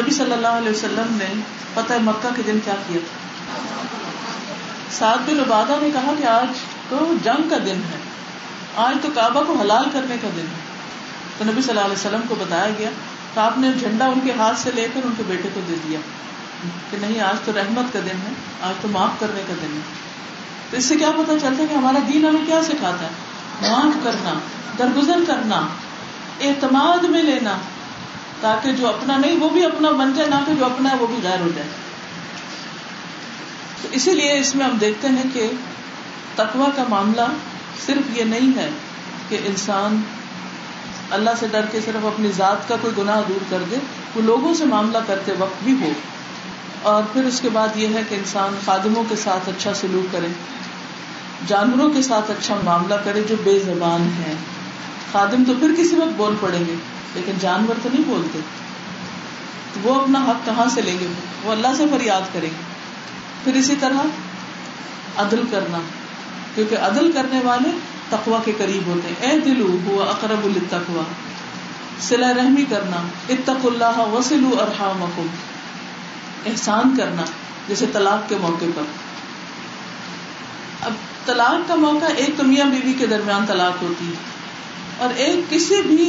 نبی صلی اللہ علیہ وسلم نے فتح مکہ کے دن کیا کیا تھا؟ سعد بن عبادہ نے کہا کہ آج تو جنگ کا دن ہے, آج تو کعبہ کو حلال کرنے کا دن ہے. تو نبی صلی اللہ علیہ وسلم کو بتایا گیا تو آپ نے جھنڈا ان کے ہاتھ سے لے کر ان کے بیٹے کو دے دیا کہ نہیں آج تو رحمت کا دن ہے, آج تو معاف کرنے کا دن ہے. تو اس سے کیا پتہ چلتا ہے کہ ہمارا دین ہمیں کیا سکھاتا ہے؟ معاف کرنا, درگزر کرنا, اعتماد میں لینا, تاکہ جو اپنا نہیں وہ بھی اپنا بن جائے, نہ کہ جو اپنا ہے وہ بھی غیر ہو جائے. تو اسی لیے اس میں ہم دیکھتے ہیں کہ تقویٰ کا معاملہ صرف یہ نہیں ہے کہ انسان اللہ سے ڈر کے صرف اپنی ذات کا کوئی گناہ دور کر دے, وہ لوگوں سے معاملہ کرتے وقت بھی ہو. اور پھر اس کے بعد یہ ہے کہ انسان خادموں کے ساتھ اچھا سلوک کرے, جانوروں کے ساتھ اچھا معاملہ کرے جو بے زبان ہیں. خادم تو پھر کسی وقت بول پڑیں گے لیکن جانور تو نہیں بولتے, تو وہ اپنا حق کہاں سے لیں گے؟ وہ اللہ سے فریاد کریں گے. پھر اسی طرح عدل کرنا, کیونکہ عدل کرنے والے تقوی کے قریب ہوتے ہیں. اے دلو ہوا اقرب للتقوی, صلہ رحمی کرنا, اتقوا اللہ وصلوا ارحامکم, احسان کرنا, جیسے طلاق کے موقع پر. اب طلاق کا موقع ایک تو میاں بیوی کے درمیان طلاق ہوتی ہے اور ایک کسی بھی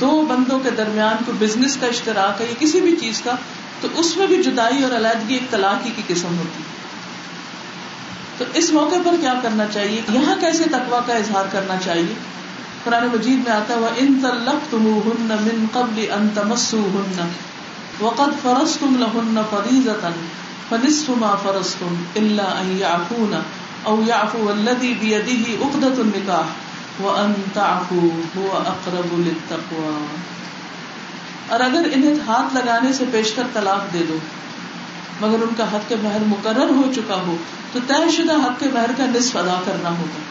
دو بندوں کے درمیان کوئی بزنس کا اشتراک ہے یا کسی بھی چیز کا, تو اس میں بھی جدائی اور علیحدگی ایک طلاق ہی کی قسم ہوتی ہے. تو اس موقع پر کیا کرنا چاہیے, یہاں کیسے تقویٰ کا اظہار کرنا چاہیے؟ قرآن مجید میں آتا ہوا ان طلقتموہن من قبل ان تمسوہن وقد فرضتم لہن فریضۃ فنصف ما فرضتم الا ان یعفون او یعفو الذی بیدہ عقدۃ النکاح وان تعفو هو اقرب للتقویٰ. اور اگر انہیں ہاتھ لگانے سے پیشتر طلاق دے دو مگر ان کا حق کے مہر مقرر ہو چکا ہو تو طے شدہ حق کے مہر کا نصف ادا کرنا ہوگا,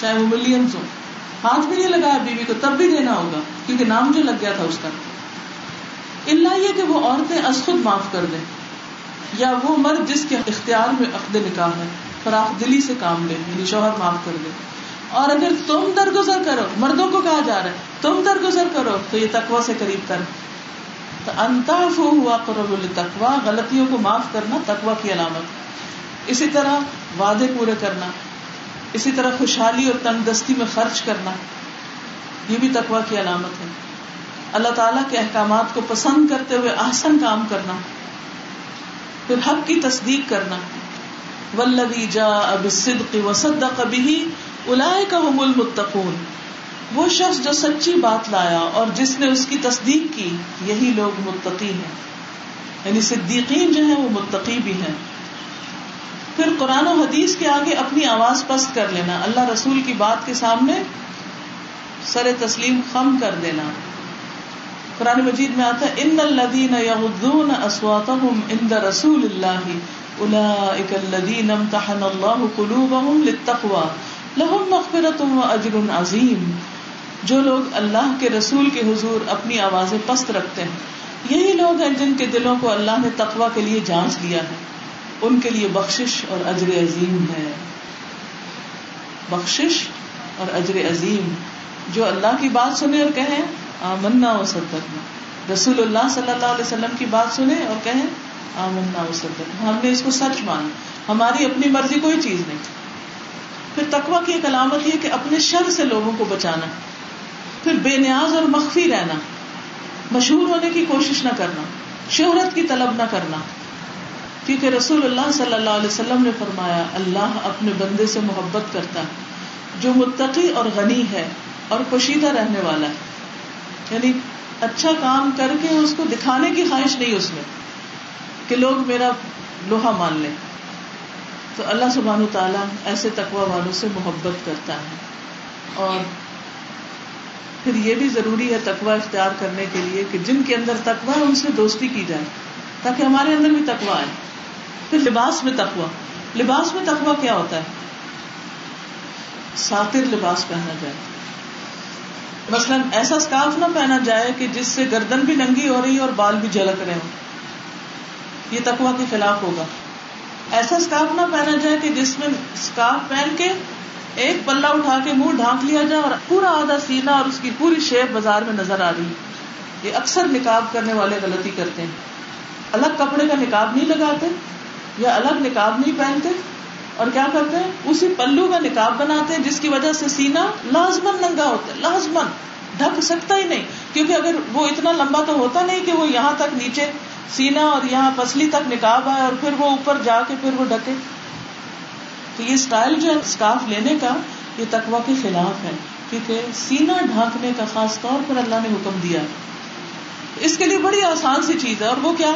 چاہے وہ ملینز ہو. ہاتھ بھی نہیں لگایا بیوی کو تب بھی دینا ہوگا, کیونکہ نام جو لگ گیا تھا اس کا. اللہ یہ کہ وہ عورتیں از خود معاف کر دیں, یا وہ مرد جس کے اختیار میں عقد نکاح ہے فراخ دلی سے کام لے, یعنی شوہر معاف کر دے. اور اگر تم درگزر کرو, مردوں کو کہا جا رہا ہے تم درگزر کرو, تو یہ تقویٰ سے قریب تر. تو ان تعفوا هو اقرب للتقویٰ, غلطیوں کو معاف کرنا تقویٰ کی علامت. اسی طرح وعدے پورے کرنا, اسی طرح خوشحالی اور تنگ دستی میں خرچ کرنا, یہ بھی تقویٰ کی علامت ہے. اللہ تعالیٰ کے احکامات کو پسند کرتے ہوئے احسن کام کرنا, پھر حق کی تصدیق کرنا. والذی جاء بالصدق وصدق به اولئک هم المتقون, وہ شخص جو سچی بات لایا اور جس نے اس کی تصدیق کی یہی لوگ متقی ہیں, یعنی صدیقین جو ہیں وہ متقی بھی ہیں. پھر قرآن و حدیث کے آگے اپنی آواز پست کر لینا, اللہ رسول کی بات کے سامنے سر تسلیم خم کر دینا. قرآن مجید میں آتا ہے ان الذین یغضون اصواتهم عند رسول اللہ اولئک الذین امتحن اللہ قلوبهم للتقوی لہم مغفرۃ واجر عظیم. جو لوگ اللہ کے رسول کے حضور اپنی آوازیں پست رکھتے ہیں یہی لوگ ہیں جن کے دلوں کو اللہ نے تقویٰ کے لیے جانچ لیا ہے, ان کے لیے بخشش اور اجر عظیم ہے. بخشش اور اجر عظیم, جو اللہ کی بات سنے اور کہیں آمنا و صدقنا, رسول اللہ صلی اللہ علیہ وسلم کی بات سنے اور کہیں آمنا و صدقنا, ہم نے اس کو سچ مانا, ہماری اپنی مرضی کوئی چیز نہیں. پھر تقویٰ کی ایک علامت یہ کہ اپنے شر سے لوگوں کو بچانا, پھر بے نیاز اور مخفی رہنا, مشہور ہونے کی کوشش نہ کرنا, شہرت کی طلب نہ کرنا, کیونکہ رسول اللہ صلی اللہ علیہ وسلم نے فرمایا اللہ اپنے بندے سے محبت کرتا ہے جو متقی اور غنی ہے اور پوشیدہ رہنے والا ہے. یعنی اچھا کام کر کے اس کو دکھانے کی خواہش نہیں اس میں کہ لوگ میرا لوہا مان لیں. تو اللہ سبحانہ تعالیٰ ایسے تقویٰ والوں سے محبت کرتا ہے. اور پھر یہ بھی ضروری ہے تقویٰ اختیار کرنے کے لیے کہ جن کے اندر تقویٰ ہے ان سے دوستی کی جائے تاکہ ہمارے اندر بھی تقویٰ آئے. پھر لباس میں تقویٰ, لباس میں تقویٰ کیا ہوتا ہے؟ ساتر لباس پہنا جائے, مثلا ایسا سکارف نہ پہنا جائے کہ جس سے گردن بھی ننگی ہو رہی ہے اور بال بھی جھلک رہے ہوں, یہ تقویٰ کے خلاف ہوگا. ایسا اسکارف نہ پہنا جائے کہ جس میں اسکارف پہن کے ایک پلہ اٹھا کے منہ ڈھانک لیا جائے اور پورا آدھا سینہ اور اس کی پوری شیپ بازار میں نظر آ رہی ہے. یہ اکثر نقاب کرنے والے غلطی کرتے ہیں, الگ کپڑے کا نقاب نہیں لگاتے یا الگ نقاب نہیں پہنتے, اور کیا کرتے ہیں اسی پلو کا نقاب بناتے ہیں جس کی وجہ سے سینہ لازمن ننگا ہوتا ہے, لازمن ڈھک سکتا ہی نہیں, کیونکہ اگر وہ اتنا لمبا تو ہوتا نہیں کہ وہ یہاں تک نیچے سینہ اور یہاں پسلی تک نقاب آئے اور پھر وہ اوپر جا کے پھر وہ ڈھکے. تو یہ سٹائل جو ہے اسکارف لینے کا یہ تقویٰ کے خلاف ہے, کیونکہ سینہ ڈھانکنے کا خاص طور پر اللہ نے حکم دیا ہے. اس کے لیے بڑی آسان سی چیز ہے, اور وہ کیا,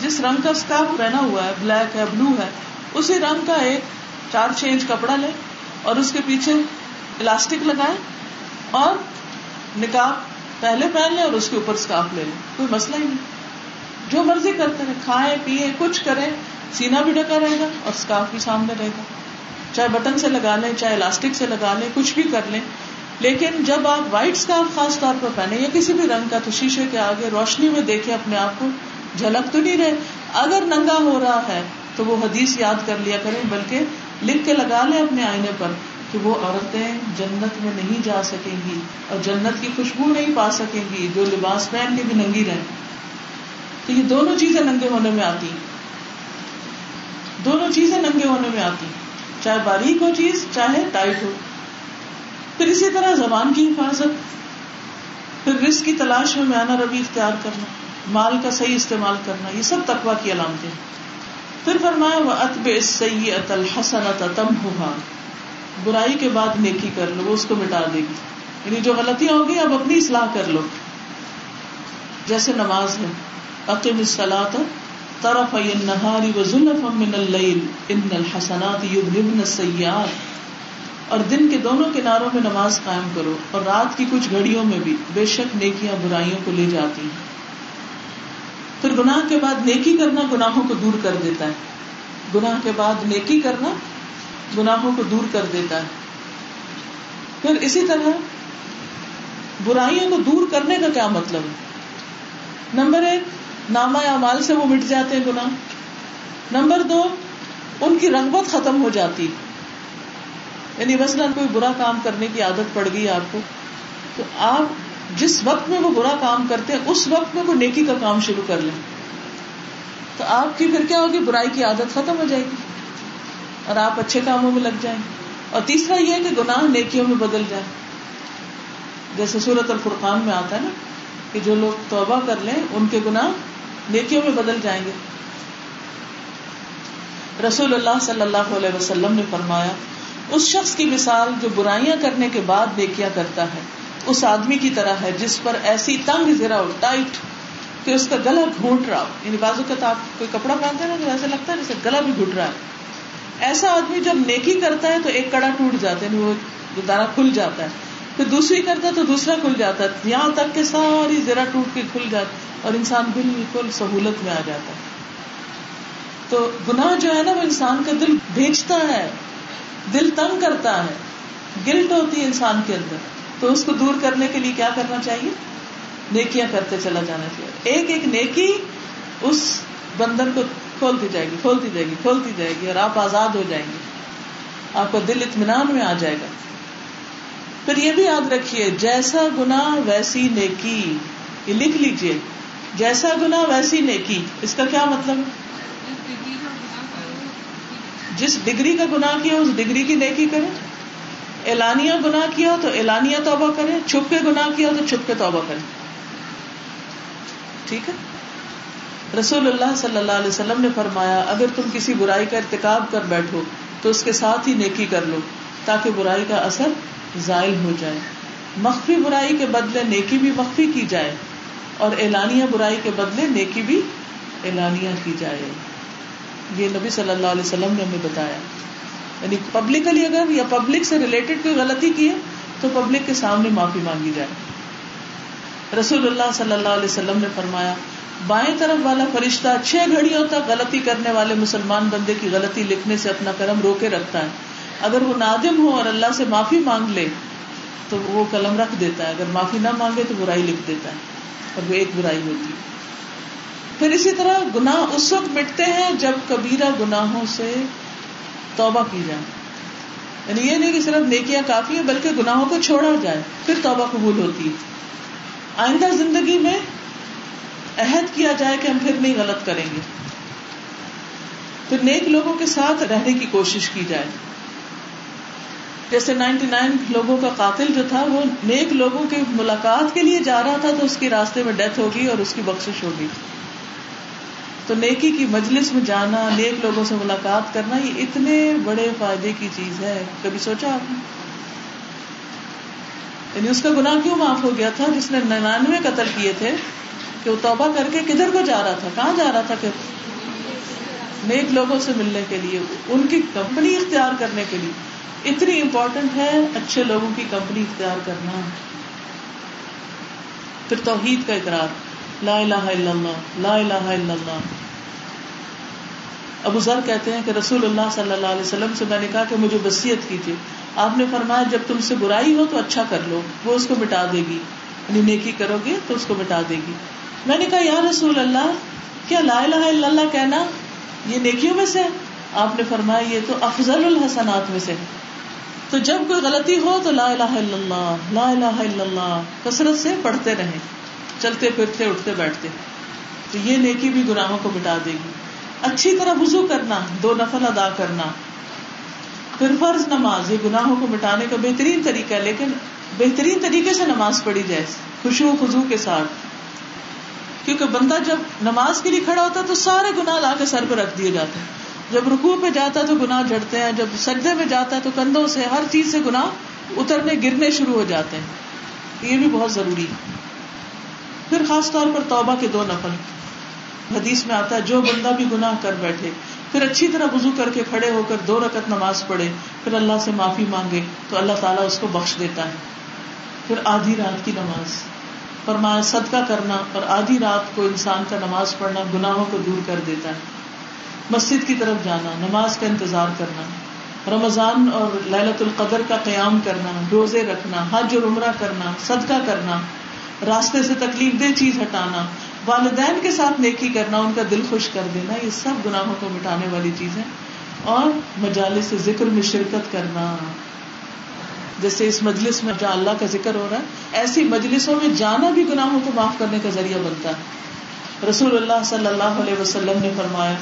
جس رنگ کا اسکارف پہنا ہوا ہے, بلیک ہے بلو ہے, اسی رنگ کا ایک چار چھ انچ کپڑا لیں اور اس کے پیچھے الاسٹک لگائیں اور نقاب پہلے پہن لیں اور اس کے اوپر اسکارف لے لیں, کوئی مسئلہ ہی نہیں. جو مرضی کرتے رہے, کھائیں پیئیں کچھ کریں, سینہ بھی ڈھکا رہے گا اور اسکارف بھی سامنے رہے گا, چاہے بٹن سے لگا لیں چاہے الاسٹک سے لگا لیں, کچھ بھی کر لیں. لیکن جب آپ وائٹ اسکارف خاص طور پر پہنیں یا کسی بھی رنگ کا تو شیشے کے آگے روشنی میں دیکھیں اپنے آپ کو, جھلک تو نہیں رہے. اگر ننگا ہو رہا ہے تو وہ حدیث یاد کر لیا کریں, بلکہ لکھ کے لگا لیں اپنے آئینے پر کہ وہ عورتیں جنت میں نہیں جا سکیں گی اور جنت کی خوشبو نہیں پا سکیں گی جو لباس پہن کے بھی ننگی رہیں. تو یہ دونوں چیزیں ننگے ہونے میں آتی, دونوں چیزیں ننگے ہونے میں آتی, چاہے باریک ہو چیز چاہے ٹائٹ ہو. پھر اسی طرح زبان کی حفاظت, پھر رزق کی تلاش میں میانہ روی اختیار کرنا, مال کا صحیح استعمال کرنا, یہ سب تقویٰ کی علامتیں ہیں. پھر فرمایا وَأَتْبِعِ السَّيِّئَةَ الْحَسَنَةَ تَمْحُهَا, برائی کے بعد نیکی کر لو, وہ اس کو مٹا دے گی. یعنی جو غلطیاں ہوگی اب اپنی اصلاح کر لو. جیسے نماز ہے, اقم الصلاة طرفي النهار وزلفا من الليل ان الحسنات يذهبن السيئات, اور دن کے دونوں کناروں میں نماز قائم کرو اور رات کی کچھ گھڑیوں میں بھی, بے شک نیکیاں برائیوں کو لے جاتی ہیں. پھر گناہ کے بعد نیکی کرنا گناہوں کو دور کر دیتا ہے, گناہ کے بعد نیکی کرنا گناہوں کو دور کر دیتا ہے. پھر اسی طرح برائیوں کو دور کرنے کا کیا مطلب ہے؟ نمبر ایک, نامہ اعمال سے وہ مٹ جاتے ہیں گناہ. نمبر دو, ان کی رغبت ختم ہو جاتی ہے. یعنی مثلاً کوئی برا کام کرنے کی عادت پڑ گئی آپ کو, تو آپ جس وقت میں وہ برا کام کرتے ہیں اس وقت میں کوئی نیکی کا کام شروع کر لیں تو آپ کی پھر کیا ہوگی, برائی کی عادت ختم ہو جائے گی اور آپ اچھے کاموں میں لگ جائیں گے. اور تیسرا یہ ہے کہ گناہ نیکیوں میں بدل جائے, جیسے سورۃ الفرقان میں آتا ہے نا کہ جو لوگ توبہ کر لیں ان کے گناہ نیکیوں میں بدل جائیں گے. رسول اللہ صلی اللہ علیہ وسلم نے فرمایا اس شخص کی مثال جو برائیاں کرنے کے بعد نیکیاں کرتا ہے اس آدمی کی طرح ہے جس پر ایسی تنگ زرا ہو, ٹائٹ, کہ اس کا گلا گھونٹ رہا ہو. یعنی بعض اوقات آپ کوئی کپڑا پہنتے ہیں نا تو ایسا لگتا ہے جیسے گلا بھی گھٹ رہا ہے. ایسا آدمی جب نیکی کرتا ہے تو ایک کڑا ٹوٹ جاتا ہے, وہ دارا کھل جاتا ہے, پھر دوسری کرتا ہے تو دوسرا کھل جاتا ہے, یہاں تک کہ ساری زرا ٹوٹ کے کھل جاتی اور انسان بالکل سہولت میں آ جاتا ہے. تو گناہ جو ہے نا وہ انسان کا دل بھیجتا ہے, دل تنگ کرتا ہے, گلٹ ہوتی ہے انسان کے اندر, تو اس کو دور کرنے کے لیے کیا کرنا چاہیے, نیکیاں کرتے چلا جانا چاہیے. ایک ایک نیکی اس بندھن کو کھولتی جائے گی کھولتی جائے گی کھولتی جائے گی اور آپ آزاد ہو جائیں گے, آپ کا دل اطمینان میں آ جائے گا. پھر یہ بھی یاد رکھیے جیسا گناہ ویسی نیکی, یہ لکھ لیجئے, جیسا گناہ ویسی نیکی. اس کا کیا مطلب ہے؟ جس ڈگری کا گناہ کیا اس ڈگری کی نیکی کرے. اعلانیہ گناہ کیا تو اعلانیہ توبہ کرے, چھپ کے گناہ کیا تو چھپ کے توبہ کرے. ٹھیک ہے. رسول اللہ صلی اللہ علیہ وسلم نے فرمایا اگر تم کسی برائی کا ارتکاب کر بیٹھو تو اس کے ساتھ ہی نیکی کر لو تاکہ برائی کا اثر زائل ہو جائے. مخفی برائی کے بدلے نیکی بھی مخفی کی جائے اور اعلانیہ برائی کے بدلے نیکی بھی اعلانیہ کی جائے. یہ نبی صلی اللہ علیہ وسلم نے ہمیں بتایا. یعنی پبلکلی اگر یا پبلک سے ریلیٹڈ کوئی غلطی کی ہے تو پبلک کے سامنے معافی مانگی جائے. رسول اللہ صلی اللہ علیہ وسلم نے فرمایا بائیں طرف والا فرشتہ چھ گھڑیوں تک غلطی کرنے والے مسلمان بندے کی غلطی لکھنے سے اپنا قلم روکے رکھتا ہے. اگر وہ نادم ہو اور اللہ سے معافی مانگ لے تو وہ قلم رکھ دیتا ہے, اگر معافی نہ مانگے تو برائی لکھ دیتا ہے اور وہ ایک برائی ہوتی ہے. پھر اسی طرح گناہ اس وقت مٹتے ہیں جب کبیرہ گناہوں سے توبہ کی جائے. یعنی یہ نہیں کہ صرف نیکیاں کافی ہیں بلکہ گناہوں کو چھوڑا جائے پھر توبہ قبول ہوتی ہے. آئندہ زندگی میں عہد کیا جائے کہ ہم پھر نہیں غلط کریں گے. پھر نیک لوگوں کے ساتھ رہنے کی کوشش کی جائے. جیسے نائنٹی نائن لوگوں کا قاتل جو تھا وہ نیک لوگوں کی ملاقات کے لیے جا رہا تھا تو اس کے راستے میں ڈیتھ ہو گئی اور اس کی بخشش ہو گئی. تو نیکی کی مجلس میں جانا, نیک لوگوں سے ملاقات کرنا, یہ اتنے بڑے فائدے کی چیز ہے. کبھی سوچا آپ نے؟ یعنی اس کا گناہ کیوں معاف ہو گیا تھا جس نے ننانوے قتل کیے تھے, کہ وہ توبہ کر کے کدھر کو جا رہا تھا, کہاں جا رہا تھا, کہ نیک لوگوں سے ملنے کے لیے, ان کی کمپنی اختیار کرنے کے لیے. اتنی امپورٹنٹ ہے اچھے لوگوں کی کمپنی اختیار کرنا. پھر توحید کا اقرار, لا الہ الا اللہ لا الہ الا اللہ. ابو ذر کہتے ہیں کہ رسول اللہ صلی اللہ علیہ وسلم سے میں نے کہا کہ مجھے وصیت کیجیے. آپ نے فرمایا جب تم سے برائی ہو تو اچھا کر لو, وہ اس کو مٹا دے گی. یعنی نیکی کرو گے تو اس کو مٹا دے گی. میں نے کہا یا رسول اللہ کیا لا الہ الا اللہ کہنا یہ نیکیوں میں سے ہے؟ آپ نے فرمایا یہ تو افضل الحسنات میں سے ہے. تو جب کوئی غلطی ہو تو لا الہ الا اللہ لا الہ الا اللہ کثرت سے پڑھتے رہیں, چلتے پھرتے اٹھتے بیٹھتے, تو یہ نیکی بھی گناہوں کو مٹا دے گی. اچھی طرح وضو کرنا, دو نفل ادا کرنا, پھر فرض نماز, یہ گناہوں کو مٹانے کا بہترین طریقہ ہے. لیکن بہترین طریقے سے نماز پڑھی جائے, خشوع خضوع کے ساتھ. کیونکہ بندہ جب نماز کے لیے کھڑا ہوتا ہے تو سارے گناہ لا کے سر پہ رکھ دیے جاتے ہیں, جب رکوع پہ جاتا ہے تو گناہ جھڑتے ہیں, جب سجدے میں جاتا ہے تو کندھوں سے ہر چیز سے گناہ اترنے گرنے شروع ہو جاتے ہیں. یہ بھی بہت ضروری ہے. پھر خاص طور پر توبہ کے دو نفل, حدیث میں آتا ہے جو بندہ بھی گناہ کر بیٹھے پھر اچھی طرح وضو کر کے کھڑے ہو کر دو رکعت نماز پڑھے پھر اللہ سے معافی مانگے تو اللہ تعالیٰ اس کو بخش دیتا ہے. پھر آدھی رات کی نماز, فرمایا صدقہ کرنا اور آدھی رات کو انسان کا نماز پڑھنا گناہوں کو دور کر دیتا ہے. مسجد کی طرف جانا, نماز کا انتظار کرنا, رمضان اور لیلۃ القدر کا قیام کرنا, روزے رکھنا, حج اور عمرہ کرنا, صدقہ کرنا, راستے سے تکلیف دہ چیز ہٹانا, والدین کے ساتھ نیکی کرنا, ان کا دل خوش کر دینا, یہ سب گناہوں کو مٹانے والی چیزیں. اور مجالس ذکر میں شرکت کرنا, جیسے اس مجلس میں جہاں اللہ کا ذکر ہو رہا ہے ایسی مجلسوں میں جانا بھی گناہوں کو معاف کرنے کا ذریعہ بنتا ہے. رسول اللہ صلی اللہ علیہ وسلم نے فرمایا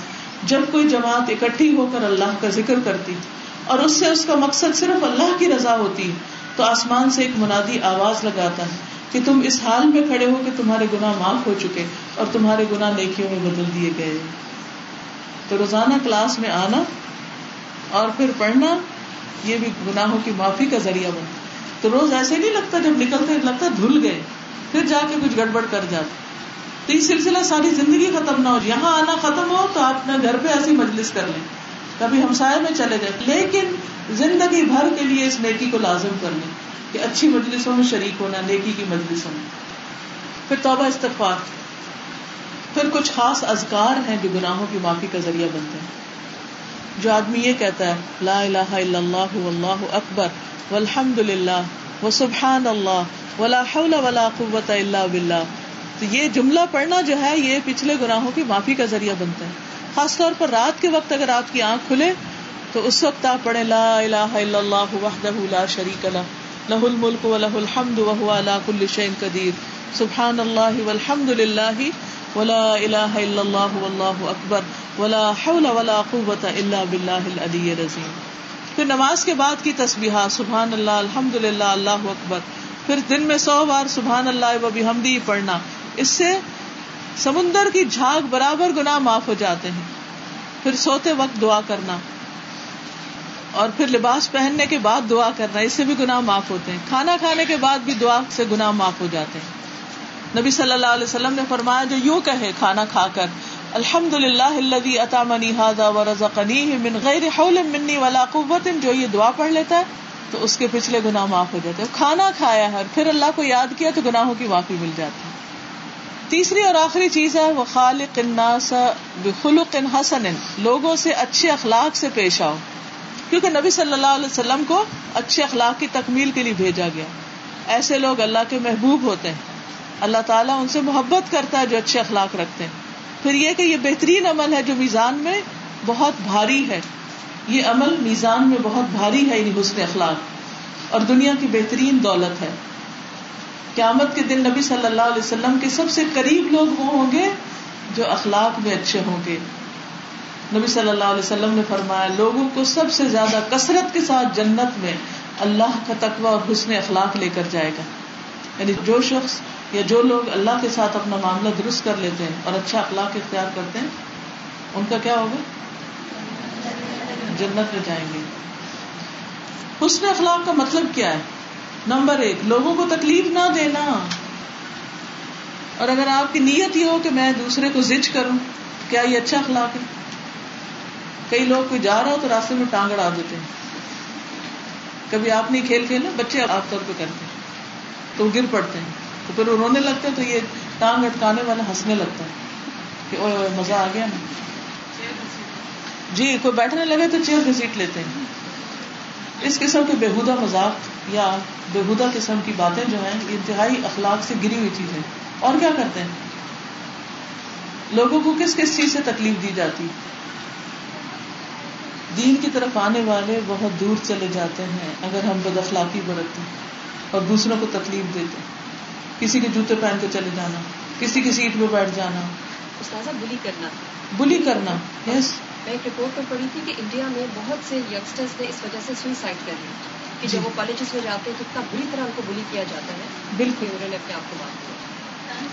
جب کوئی جماعت اکٹھی ہو کر اللہ کا ذکر کرتی اور اس سے اس کا مقصد صرف اللہ کی رضا ہوتی تو آسمان سے ایک منادی آواز لگاتا ہے کہ تم اس حال میں کھڑے ہو کہ تمہارے گناہ معاف ہو چکے اور تمہارے گناہ نیکیوں میں بدل دیے گئے. تو روزانہ کلاس میں آنا اور پھر پڑھنا یہ بھی گناہوں کی معافی کا ذریعہ بنتا. تو روز ایسے نہیں لگتا, جب نکلتے لگتا دھل گئے, پھر جا کے کچھ گڑبڑ کر جاتے. تو یہ سلسلہ ساری زندگی ختم نہ ہو, یہاں آنا ختم ہو تو آپ اپنے گھر پہ ایسی مجلس کر لیں, کبھی ہمسائے میں چلے جائیں, لیکن زندگی بھر کے لیے اس نیکی کو لازم کر لیں کہ اچھی مجلسوں میں شریک ہونا, نیکی کی مجلسوں میں. پھر توبہ استغفار, پھر کچھ خاص اذکار ہیں جو گناہوں کی معافی کا ذریعہ بنتے ہیں. جو آدمی یہ کہتا ہے لا الہ الا اللہ واللہ اکبر والحمد للہ وسبحان اللہ ولا حول ولا قوۃ الا باللہ, تو یہ جملہ پڑھنا جو ہے یہ پچھلے گناہوں کی معافی کا ذریعہ بنتا ہے. خاص طور پر رات کے وقت اگر آپ کی آنکھ کھلے تو اس وقت آپ پڑھیں لا الہ الا اللہ وحدہ لا شریک لہ لہ الملک ولہ الحمد وہو علی کل شیء قدیر سبحان اللہ والحمد للہ ولا الہ الا اللہ واللہ اکبر ولا حول ولا قوۃ الا باللہ العلی العظیم. پھر نماز کے بعد کی تسبیحات سبحان اللہ الحمدللہ اللہ اکبر, پھر دن میں سو بار سبحان اللہ و بحمدہ پڑھنا, اس سے سمندر کی جھاگ برابر گناہ معاف ہو جاتے ہیں. پھر سوتے وقت دعا کرنا, اور پھر لباس پہننے کے بعد دعا کرنا, اس سے بھی گناہ معاف ہوتے ہیں. کھانا کھانے کے بعد بھی دعا سے گناہ معاف ہو جاتے ہیں. نبی صلی اللہ علیہ وسلم نے فرمایا جو یوں کہے کھانا کھا کر الحمدللہ الذی اطعمنی ھذا ورزقنیہ من غیر حول منی ولا قوۃ, جو یہ دعا پڑھ لیتا ہے تو اس کے پچھلے گناہ معاف ہو جاتے ہیں. کھانا کھایا ہے پھر اللہ کو یاد کیا تو گناہوں کی معافی مل جاتی ہے. تیسری اور آخری چیز ہے وخالق الناس بخلق حسن, لوگوں سے اچھے اخلاق سے پیش آؤ, کیونکہ نبی صلی اللہ علیہ وسلم کو اچھے اخلاق کی تکمیل کے لیے بھیجا گیا. ایسے لوگ اللہ کے محبوب ہوتے ہیں, اللہ تعالیٰ ان سے محبت کرتا ہے جو اچھے اخلاق رکھتے ہیں. پھر یہ کہ یہ بہترین عمل ہے جو میزان میں بہت بھاری ہے, یہ عمل میزان میں بہت بھاری ہے, یعنی حسن اخلاق, اور دنیا کی بہترین دولت ہے. قیامت کے دن نبی صلی اللہ علیہ وسلم کے سب سے قریب لوگ وہ ہوں گے جو اخلاق میں اچھے ہوں گے. نبی صلی اللہ علیہ وسلم نے فرمایا لوگوں کو سب سے زیادہ کثرت کے ساتھ جنت میں اللہ کا تقوی اور حسن اخلاق لے کر جائے گا. یعنی جو شخص یا جو لوگ اللہ کے ساتھ اپنا معاملہ درست کر لیتے ہیں اور اچھا اخلاق اختیار کرتے ہیں ان کا کیا ہوگا, جنت میں جائیں گے. حسن اخلاق کا مطلب کیا ہے؟ نمبر ایک, لوگوں کو تکلیف نہ دینا. اور اگر آپ کی نیت یہ ہو کہ میں دوسرے کو زج کروں, کیا یہ اچھا اخلاق ہے؟ کئی لوگ کوئی جا رہا ہو تو راستے میں ٹانگ اڑا دیتے ہیں. کبھی آپ نے کھیل کھیلا, بچے آپ طور پہ کرتے ہیں تو وہ گر پڑتے ہیں تو پھر وہ رونے لگتے ہیں, تو یہ ٹانگ اٹکانے والا ہنسنے لگتا ہے کہ اوہ مزہ آ گیا نا جی. کوئی بیٹھنے لگے تو چیئر گھسیٹ لیتے ہیں. اس قسم کے بےہودہ مذاق یا بےہودہ قسم کی باتیں جو ہیں یہ انتہائی اخلاق سے گری ہوئی چیزیں. اور کیا کرتے ہیں لوگوں کو, کس کس چیز سے تکلیف دی جاتی؟ دین کی طرف آنے والے بہت دور چلے جاتے ہیں اگر ہم بد اخلاقی برتتے اور دوسروں کو تکلیف دیتے. کسی کے جوتے پہن کے چلے جانا, کسی کی سیٹ پہ بیٹھ جانا, استاذہ بلی کرنا. بلی کرنا, یس. میں ایک رپورٹ پر پڑھی تھی کہ انڈیا میں بہت سے یگسٹرز نے اس وجہ سے سوئسائڈ کر لیا کہ جب وہ کالجز میں جاتے ہیں تو اتنا بری طرح ان کو بلی کیا جاتا ہے. بالکل, انہوں نے اپنے آپ کو بات کیا.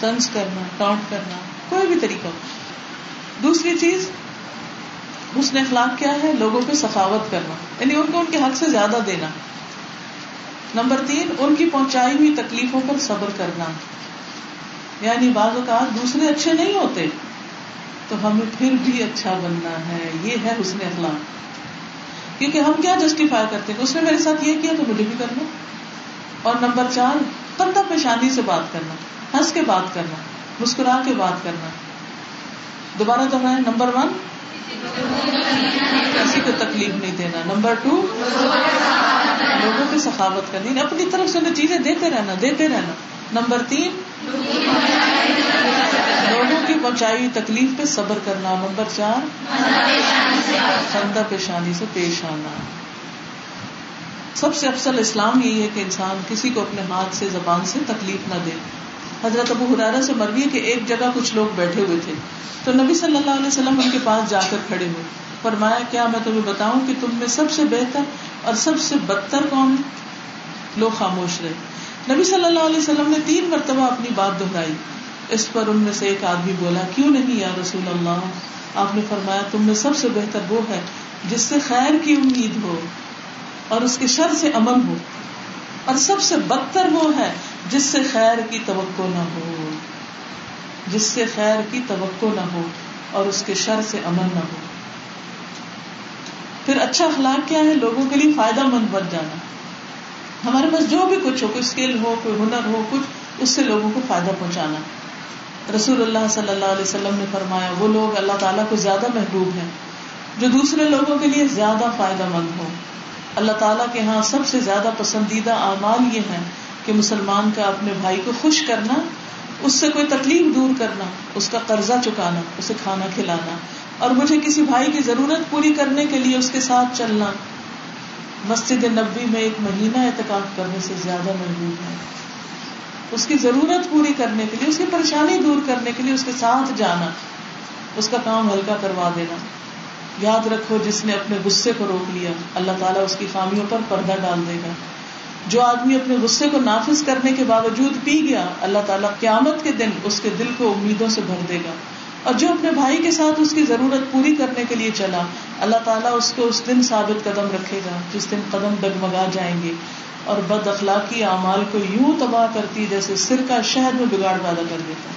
طنز کرنا, ٹانٹ کرنا, کوئی بھی طریقہ. دوسری چیز حسن اخلاق کیا ہے, لوگوں کو سخاوت کرنا, یعنی ان کو ان کے حق سے زیادہ دینا. نمبر تین, ان کی پہنچائی ہوئی تکلیفوں پر صبر کرنا, یعنی بعض اوقات دوسرے اچھے نہیں ہوتے تو ہمیں پھر بھی اچھا بننا ہے, یہ ہے حسن اخلاق. کیونکہ ہم کیا جسٹیفائی کرتے ہیں, اس نے میرے ساتھ یہ کیا تو مجھے بھی کرنا. اور نمبر چار, تندہ پیشانی سے بات کرنا, ہنس کے بات کرنا, مسکرا کے بات کرنا. دوبارہ دوہرائیں, نمبر ون کسی کو تکلیف نہیں دینا, نمبر ٹو لوگوں کی سخاوت کرنی, اپنی طرف سے چیزیں دیتے رہنا دیتے رہنا نمبر تین لوگوں کی پہنچائی تکلیف پہ صبر کرنا, نمبر چار خندہ پیشانی سے پیش آنا. سب سے افضل اسلام یہی ہے کہ انسان کسی کو اپنے ہاتھ سے, زبان سے تکلیف نہ دے. حضرت ابو ہریرہ سے مروی ہے کہ ایک جگہ کچھ لوگ بیٹھے ہوئے تھے تو نبی صلی اللہ علیہ وسلم ان کے پاس جا کر کھڑے ہوئے. فرمایا, کیا میں تمہیں بتاؤں کہ تم میں سب سے بہتر اور سب سے بدتر کون ہے؟ لوگ خاموش رہے. نبی صلی اللہ علیہ وسلم نے تین مرتبہ اپنی بات دہرائی. اس پر ان میں سے ایک آدمی بولا, کیوں نہیں یا رسول اللہ؟ آپ نے فرمایا, تم میں سب سے بہتر وہ ہے جس سے خیر کی امید ہو اور اس کے شر سے عمل ہو, اور سب سے بدتر وہ ہے جس سے خیر کی توقع نہ ہو جس سے خیر کی توقع نہ ہو اور اس کے شر سے عمل نہ ہو. پھر اچھا اخلاق کیا ہے؟ لوگوں کے لیے فائدہ مند بن جانا. ہمارے پاس جو بھی کچھ ہو, کوئی اسکل ہو, کوئی ہنر ہو, کچھ اس سے لوگوں کو فائدہ پہنچانا. رسول اللہ صلی اللہ علیہ وسلم نے فرمایا, وہ لوگ اللہ تعالیٰ کو زیادہ محبوب ہیں جو دوسرے لوگوں کے لیے زیادہ فائدہ مند ہوں. اللہ تعالیٰ کے ہاں سب سے زیادہ پسندیدہ اعمال یہ ہیں کہ مسلمان کا اپنے بھائی کو خوش کرنا, اس سے کوئی تکلیف دور کرنا, اس کا قرضہ چکانا, اسے کھانا کھلانا, اور مجھے کسی بھائی کی ضرورت پوری کرنے کے لیے اس کے ساتھ چلنا. مسجد نبوی میں ایک مہینہ اعتکاف کرنے سے زیادہ محبوب ہے. اس کی ضرورت پوری کرنے کے لیے, اس کی پریشانی دور کرنے کے لیے اس کے ساتھ جانا, اس کا کام ہلکا کروا دینا. یاد رکھو, جس نے اپنے غصے کو روک لیا اللہ تعالیٰ اس کی خامیوں پر پردہ ڈال دے گا. جو آدمی اپنے غصے کو نافذ کرنے کے باوجود پی گیا, اللہ تعالیٰ قیامت کے دن اس کے دل کو امیدوں سے بھر دے گا. اور جو اپنے بھائی کے ساتھ اس کی ضرورت پوری کرنے کے لیے چلا, اللہ تعالیٰ اس کو اس دن ثابت قدم رکھے گا جس دن قدم ڈگمگا جائیں گے. اور بد اخلاقی اعمال کو یوں تباہ کرتی جیسے سرکہ شہد میں بگاڑ پیدا کر دیتا.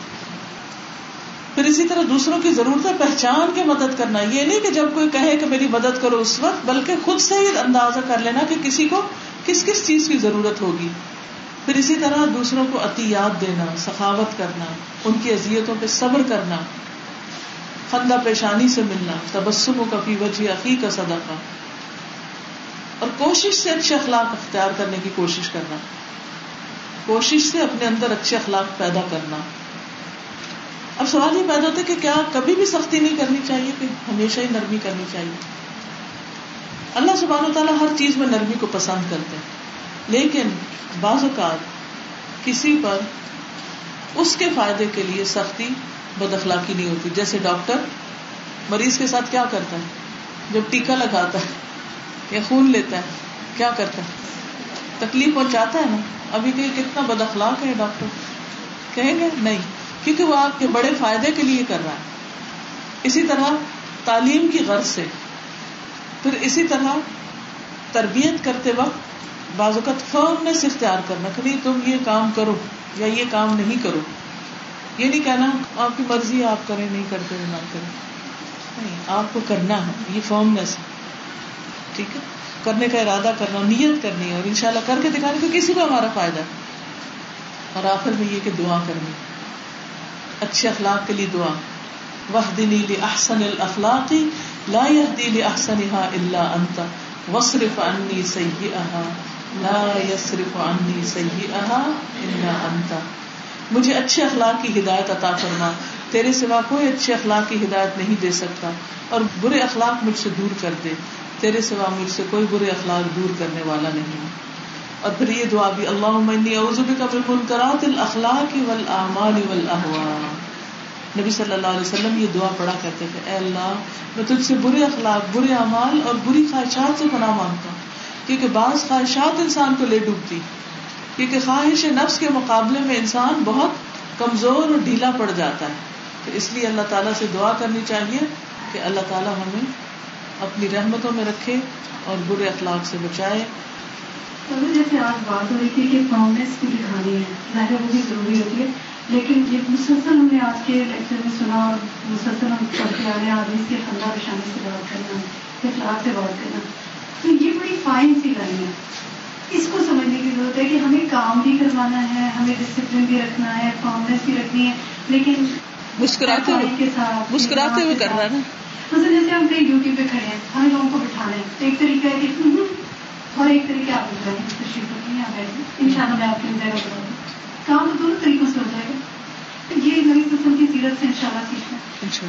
پھر اسی طرح دوسروں کی ضرورتیں پہچان کے مدد کرنا. یہ نہیں کہ جب کوئی کہے کہ میری مدد کرو اس وقت, بلکہ خود سے ہی اندازہ کر لینا کہ کسی کو کس کس چیز کی ضرورت ہوگی. پھر اسی طرح دوسروں کو عطیات دینا, سخاوت کرنا, ان کی اذیتوں پہ صبر کرنا, خندہ پیشانی سے ملنا, تبسم کا فی وجہ اخی کا صدقہ, اور کوشش سے اچھے اخلاق اختیار کرنے کی کوشش کرنا, کوشش سے اپنے اندر اچھے اخلاق پیدا کرنا. اب سوال یہ پیدا ہوتا ہے کہ کیا کبھی بھی سختی نہیں کرنی چاہیے کہ ہمیشہ ہی نرمی کرنی چاہیے؟ اللہ سبحانہ و تعالیٰ ہر چیز میں نرمی کو پسند کرتے ہیں, لیکن بعض اوقات کسی پر اس کے فائدے کے لیے سختی بد اخلاقی نہیں ہوتی. جیسے ڈاکٹر مریض کے ساتھ کیا کرتا ہے؟ جب ٹیکا لگاتا ہے یا خون لیتا ہے کیا کرتا ہے؟ تکلیف پہنچاتا ہے نا. ابھی کہ کتنا بد اخلاق ہے ڈاکٹر, کہیں گے نہیں, کیونکہ وہ آپ کے بڑے فائدے کے لیے کر رہا ہے. اسی طرح تعلیم کی غرض سے. پھر اسی طرح تربیت کرتے وقت بعض اوقات فرمنس اختیار کرنا, کہ تم یہ کام کرو یا یہ کام نہیں کرو. یہ نہیں کہنا آپ کی مرضی ہے آپ کریں, نہیں کرتے نہ کریں, نہیں, آپ کو کرنا ہے, یہ فرمنس ہے. ٹھیک ہے, کرنے کا ارادہ کرنا, نیت کرنی ہے اور انشاءاللہ کر کے دکھانے کو کسی کو ہمارا فائدہ ہے. اور آخر میں یہ کہ دعا کرنی, اچھے اخلاق کے لیے دعا. واہدنی لأحسن الاخلاق لا یہدی لأحسنها الا انت واصرف عنی سیئها لا یصرف عنی سیئها الا انت. مجھے اچھے اخلاق کی ہدایت عطا کرنا, تیرے سوا کوئی اچھے اخلاق کی ہدایت نہیں دے سکتا, اور برے اخلاق مجھ سے دور کر دے, تیرے سوا مجھ سے کوئی برے اخلاق دور کرنے والا نہیں. اور پھر یہ دعا بھی, اللہم انی اعوذ بکا من منکرات الاخلاق والاعمال والاہواء. نبی صلی اللہ علیہ وسلم یہ دعا پڑھا کرتے تھے, اے اللہ میں تجھ سے برے اخلاق, برے اعمال اور بری خواہشات سے پناہ مانگتا ہوں, کیونکہ بعض خواہشات انسان کو لے ڈوبتی, کیونکہ خواہش نفس کے مقابلے میں انسان بہت کمزور اور ڈھیلا پڑ جاتا ہے. تو اس لیے اللہ تعالیٰ سے دعا کرنی چاہیے کہ اللہ تعالیٰ ہمیں اپنی رحمتوں میں رکھے اور برے اخلاق سے بچائے. جیسے آج بات ہو رہی تھی کہ پراؤڈنیس کی دکھانی ہے, ظاہر وہ بھی ضروری ہوتی ہے, لیکن یہ مسلسل ہم نے آج کے لیکچر میں سنا اور مسلسل ہم پڑھتے آ رہے ہیں, آدمی کے خندہ پشانی سے بات کرنا, اخلاق سے بات کرنا, تو یہ بڑی فائن سی لائن ہے. اس کو سمجھنے کی ضرورت ہے کہ ہمیں کام بھی کروانا ہے, ہمیں ڈسپلن بھی رکھنا ہے, فارمنس بھی رکھنی ہے, لیکن مسکراتے ہوئے مسکراتے ہوئے کرنا ہے. مثلا جیسے ہم کہیں ڈیوٹی پہ کھڑے ہیں, ہمیں لوگوں کو بٹھانا ہے, ایک طریقہ ہے کہ اور ایک طریقہ آپ بتائیں تشریف رکھیں, آپ بیٹھیں ان شاء اللہ میں آپ کے اندر کام تو دونوں طریقوں سے ہو جائے گا. یہ نئی قسم کی سیرت سے ان شاء اللہ سیکھنا.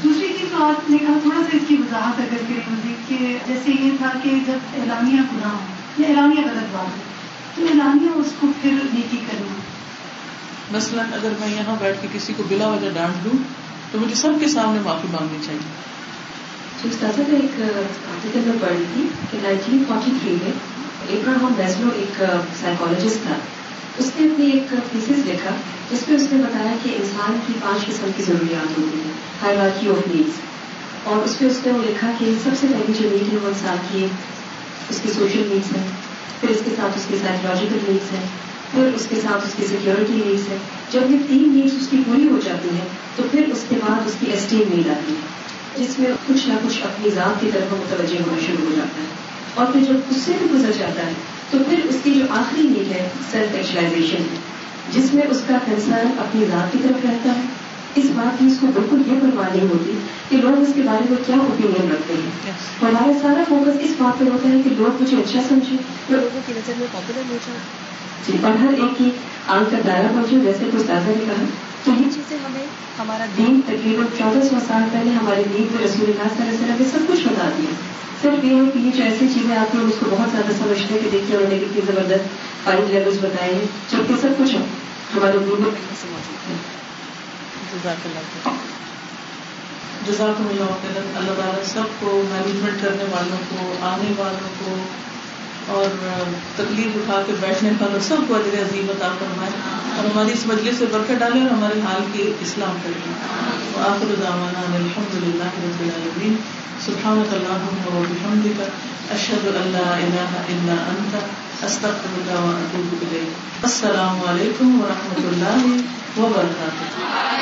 دوسری چیز تو آپ نے کہا تھوڑا سا اس کی وضاحت اگر کریں مجھے کہ جیسے یہ تھا کہ جب اعلانیہ گناہ ہو یا اعلانیہ غلط بات ہو تو اعلانیہ اس کو پھر نیکی کرنا. مثلاً اگر میں یہاں بیٹھ کے کسی کو بلا وجہ ڈانٹ دوں تو مجھے سب کے سامنے معافی مانگنی چاہیے. تو استاذہ میں ایک آرٹیکل میں پڑھ رہی تھی کہ نائنٹین فورٹی تھری میں ابراہیم میسلو ایک سائیکالوجسٹ تھا, اس نے اپنی ایک تھیسس لکھا جس میں اس نے بتایا کہ انسان کی پانچ قسم کی ضروریات ہوتی ہیں, ہائرارکی آف نیڈز, اور اس پہ اس نے وہ لکھا کہ سب سے پہلی جو نیڈ ہے وہ انسان کی اس کی سوشل نیڈس ہیں, پھر اس کے ساتھ اس کی سائیکولوجیکل نیڈس ہیں, پھر اس کے ساتھ اس کی سیکیورٹی نیڈس ہے. جب یہ تین نیڈس اس کی پوری ہو جاتی ہیں تو پھر اس کے بعد اس کی اسٹیم نیڈ آتی ہے جس میں کچھ نہ کچھ اپنی ذات کی طرف متوجہ ہونا شروع ہو جاتا ہے, اور پھر جب اس سے بھی گزر جاتا ہے تو پھر اس کی جو آخری نیڈ ہے سیلف ایکچوائزیشن ہے, جس میں اس کا کنسرن اپنی ذات کی طرف رہتا ہے. اس بات کی اس کو بالکل یہ پرواہ نہیں ہوتی کہ لوگ اس کے بارے میں کیا اوپینین رکھتے ہیں. ہمارا سارا فوکس اس بات پہ ہوتا ہے کہ لوگ مجھے اچھا سمجھیں, لوگوں کی نظر میں پاپولر ہو جائیں, جی, اور ہر ایک کی آنکھ کا دائرہ پہنچے. ویسے کچھ تازہ نے کہا تو یہ چیزیں ہمیں ہمارا دین تقریباً چودہ سو سال پہلے ہمارے دین میں رسول اللہ صلی اللہ علیہ وسلم نے سب کچھ بتا دیا. صرف یہ ہے کہ یہ جو ایسی چیزیں آپ لوگ اس کو بہت زیادہ سمجھتے ہیں کہ دیکھیے انہوں نے کتنی زبردست فائن لیولز بتائے ہیں, جبکہ سب کچھ ہمارے دین میں پہلے سے موجود ہے. جزاک اللہ جزاک اللہ خیر. اللہ تعالیٰ سب کو, مینجمنٹ کرنے والوں کو, آنے والوں کو, اور تکلیف اٹھا کے بیٹھنے والوں سب کو اجر عظیم عطا فرمائے, اور ہماری اس مجلس سے برکت ڈالے اور ہمارے حال کی اصلاح کریں. وآخر دعوانا الحمد للہ رب العالمین. سبحانک اللہم و بحمدک, اشہد ان لا الہ الا انت, استغفرک و اتوب الیک. السلام علیکم و رحمۃ اللہ وبرکاتہ.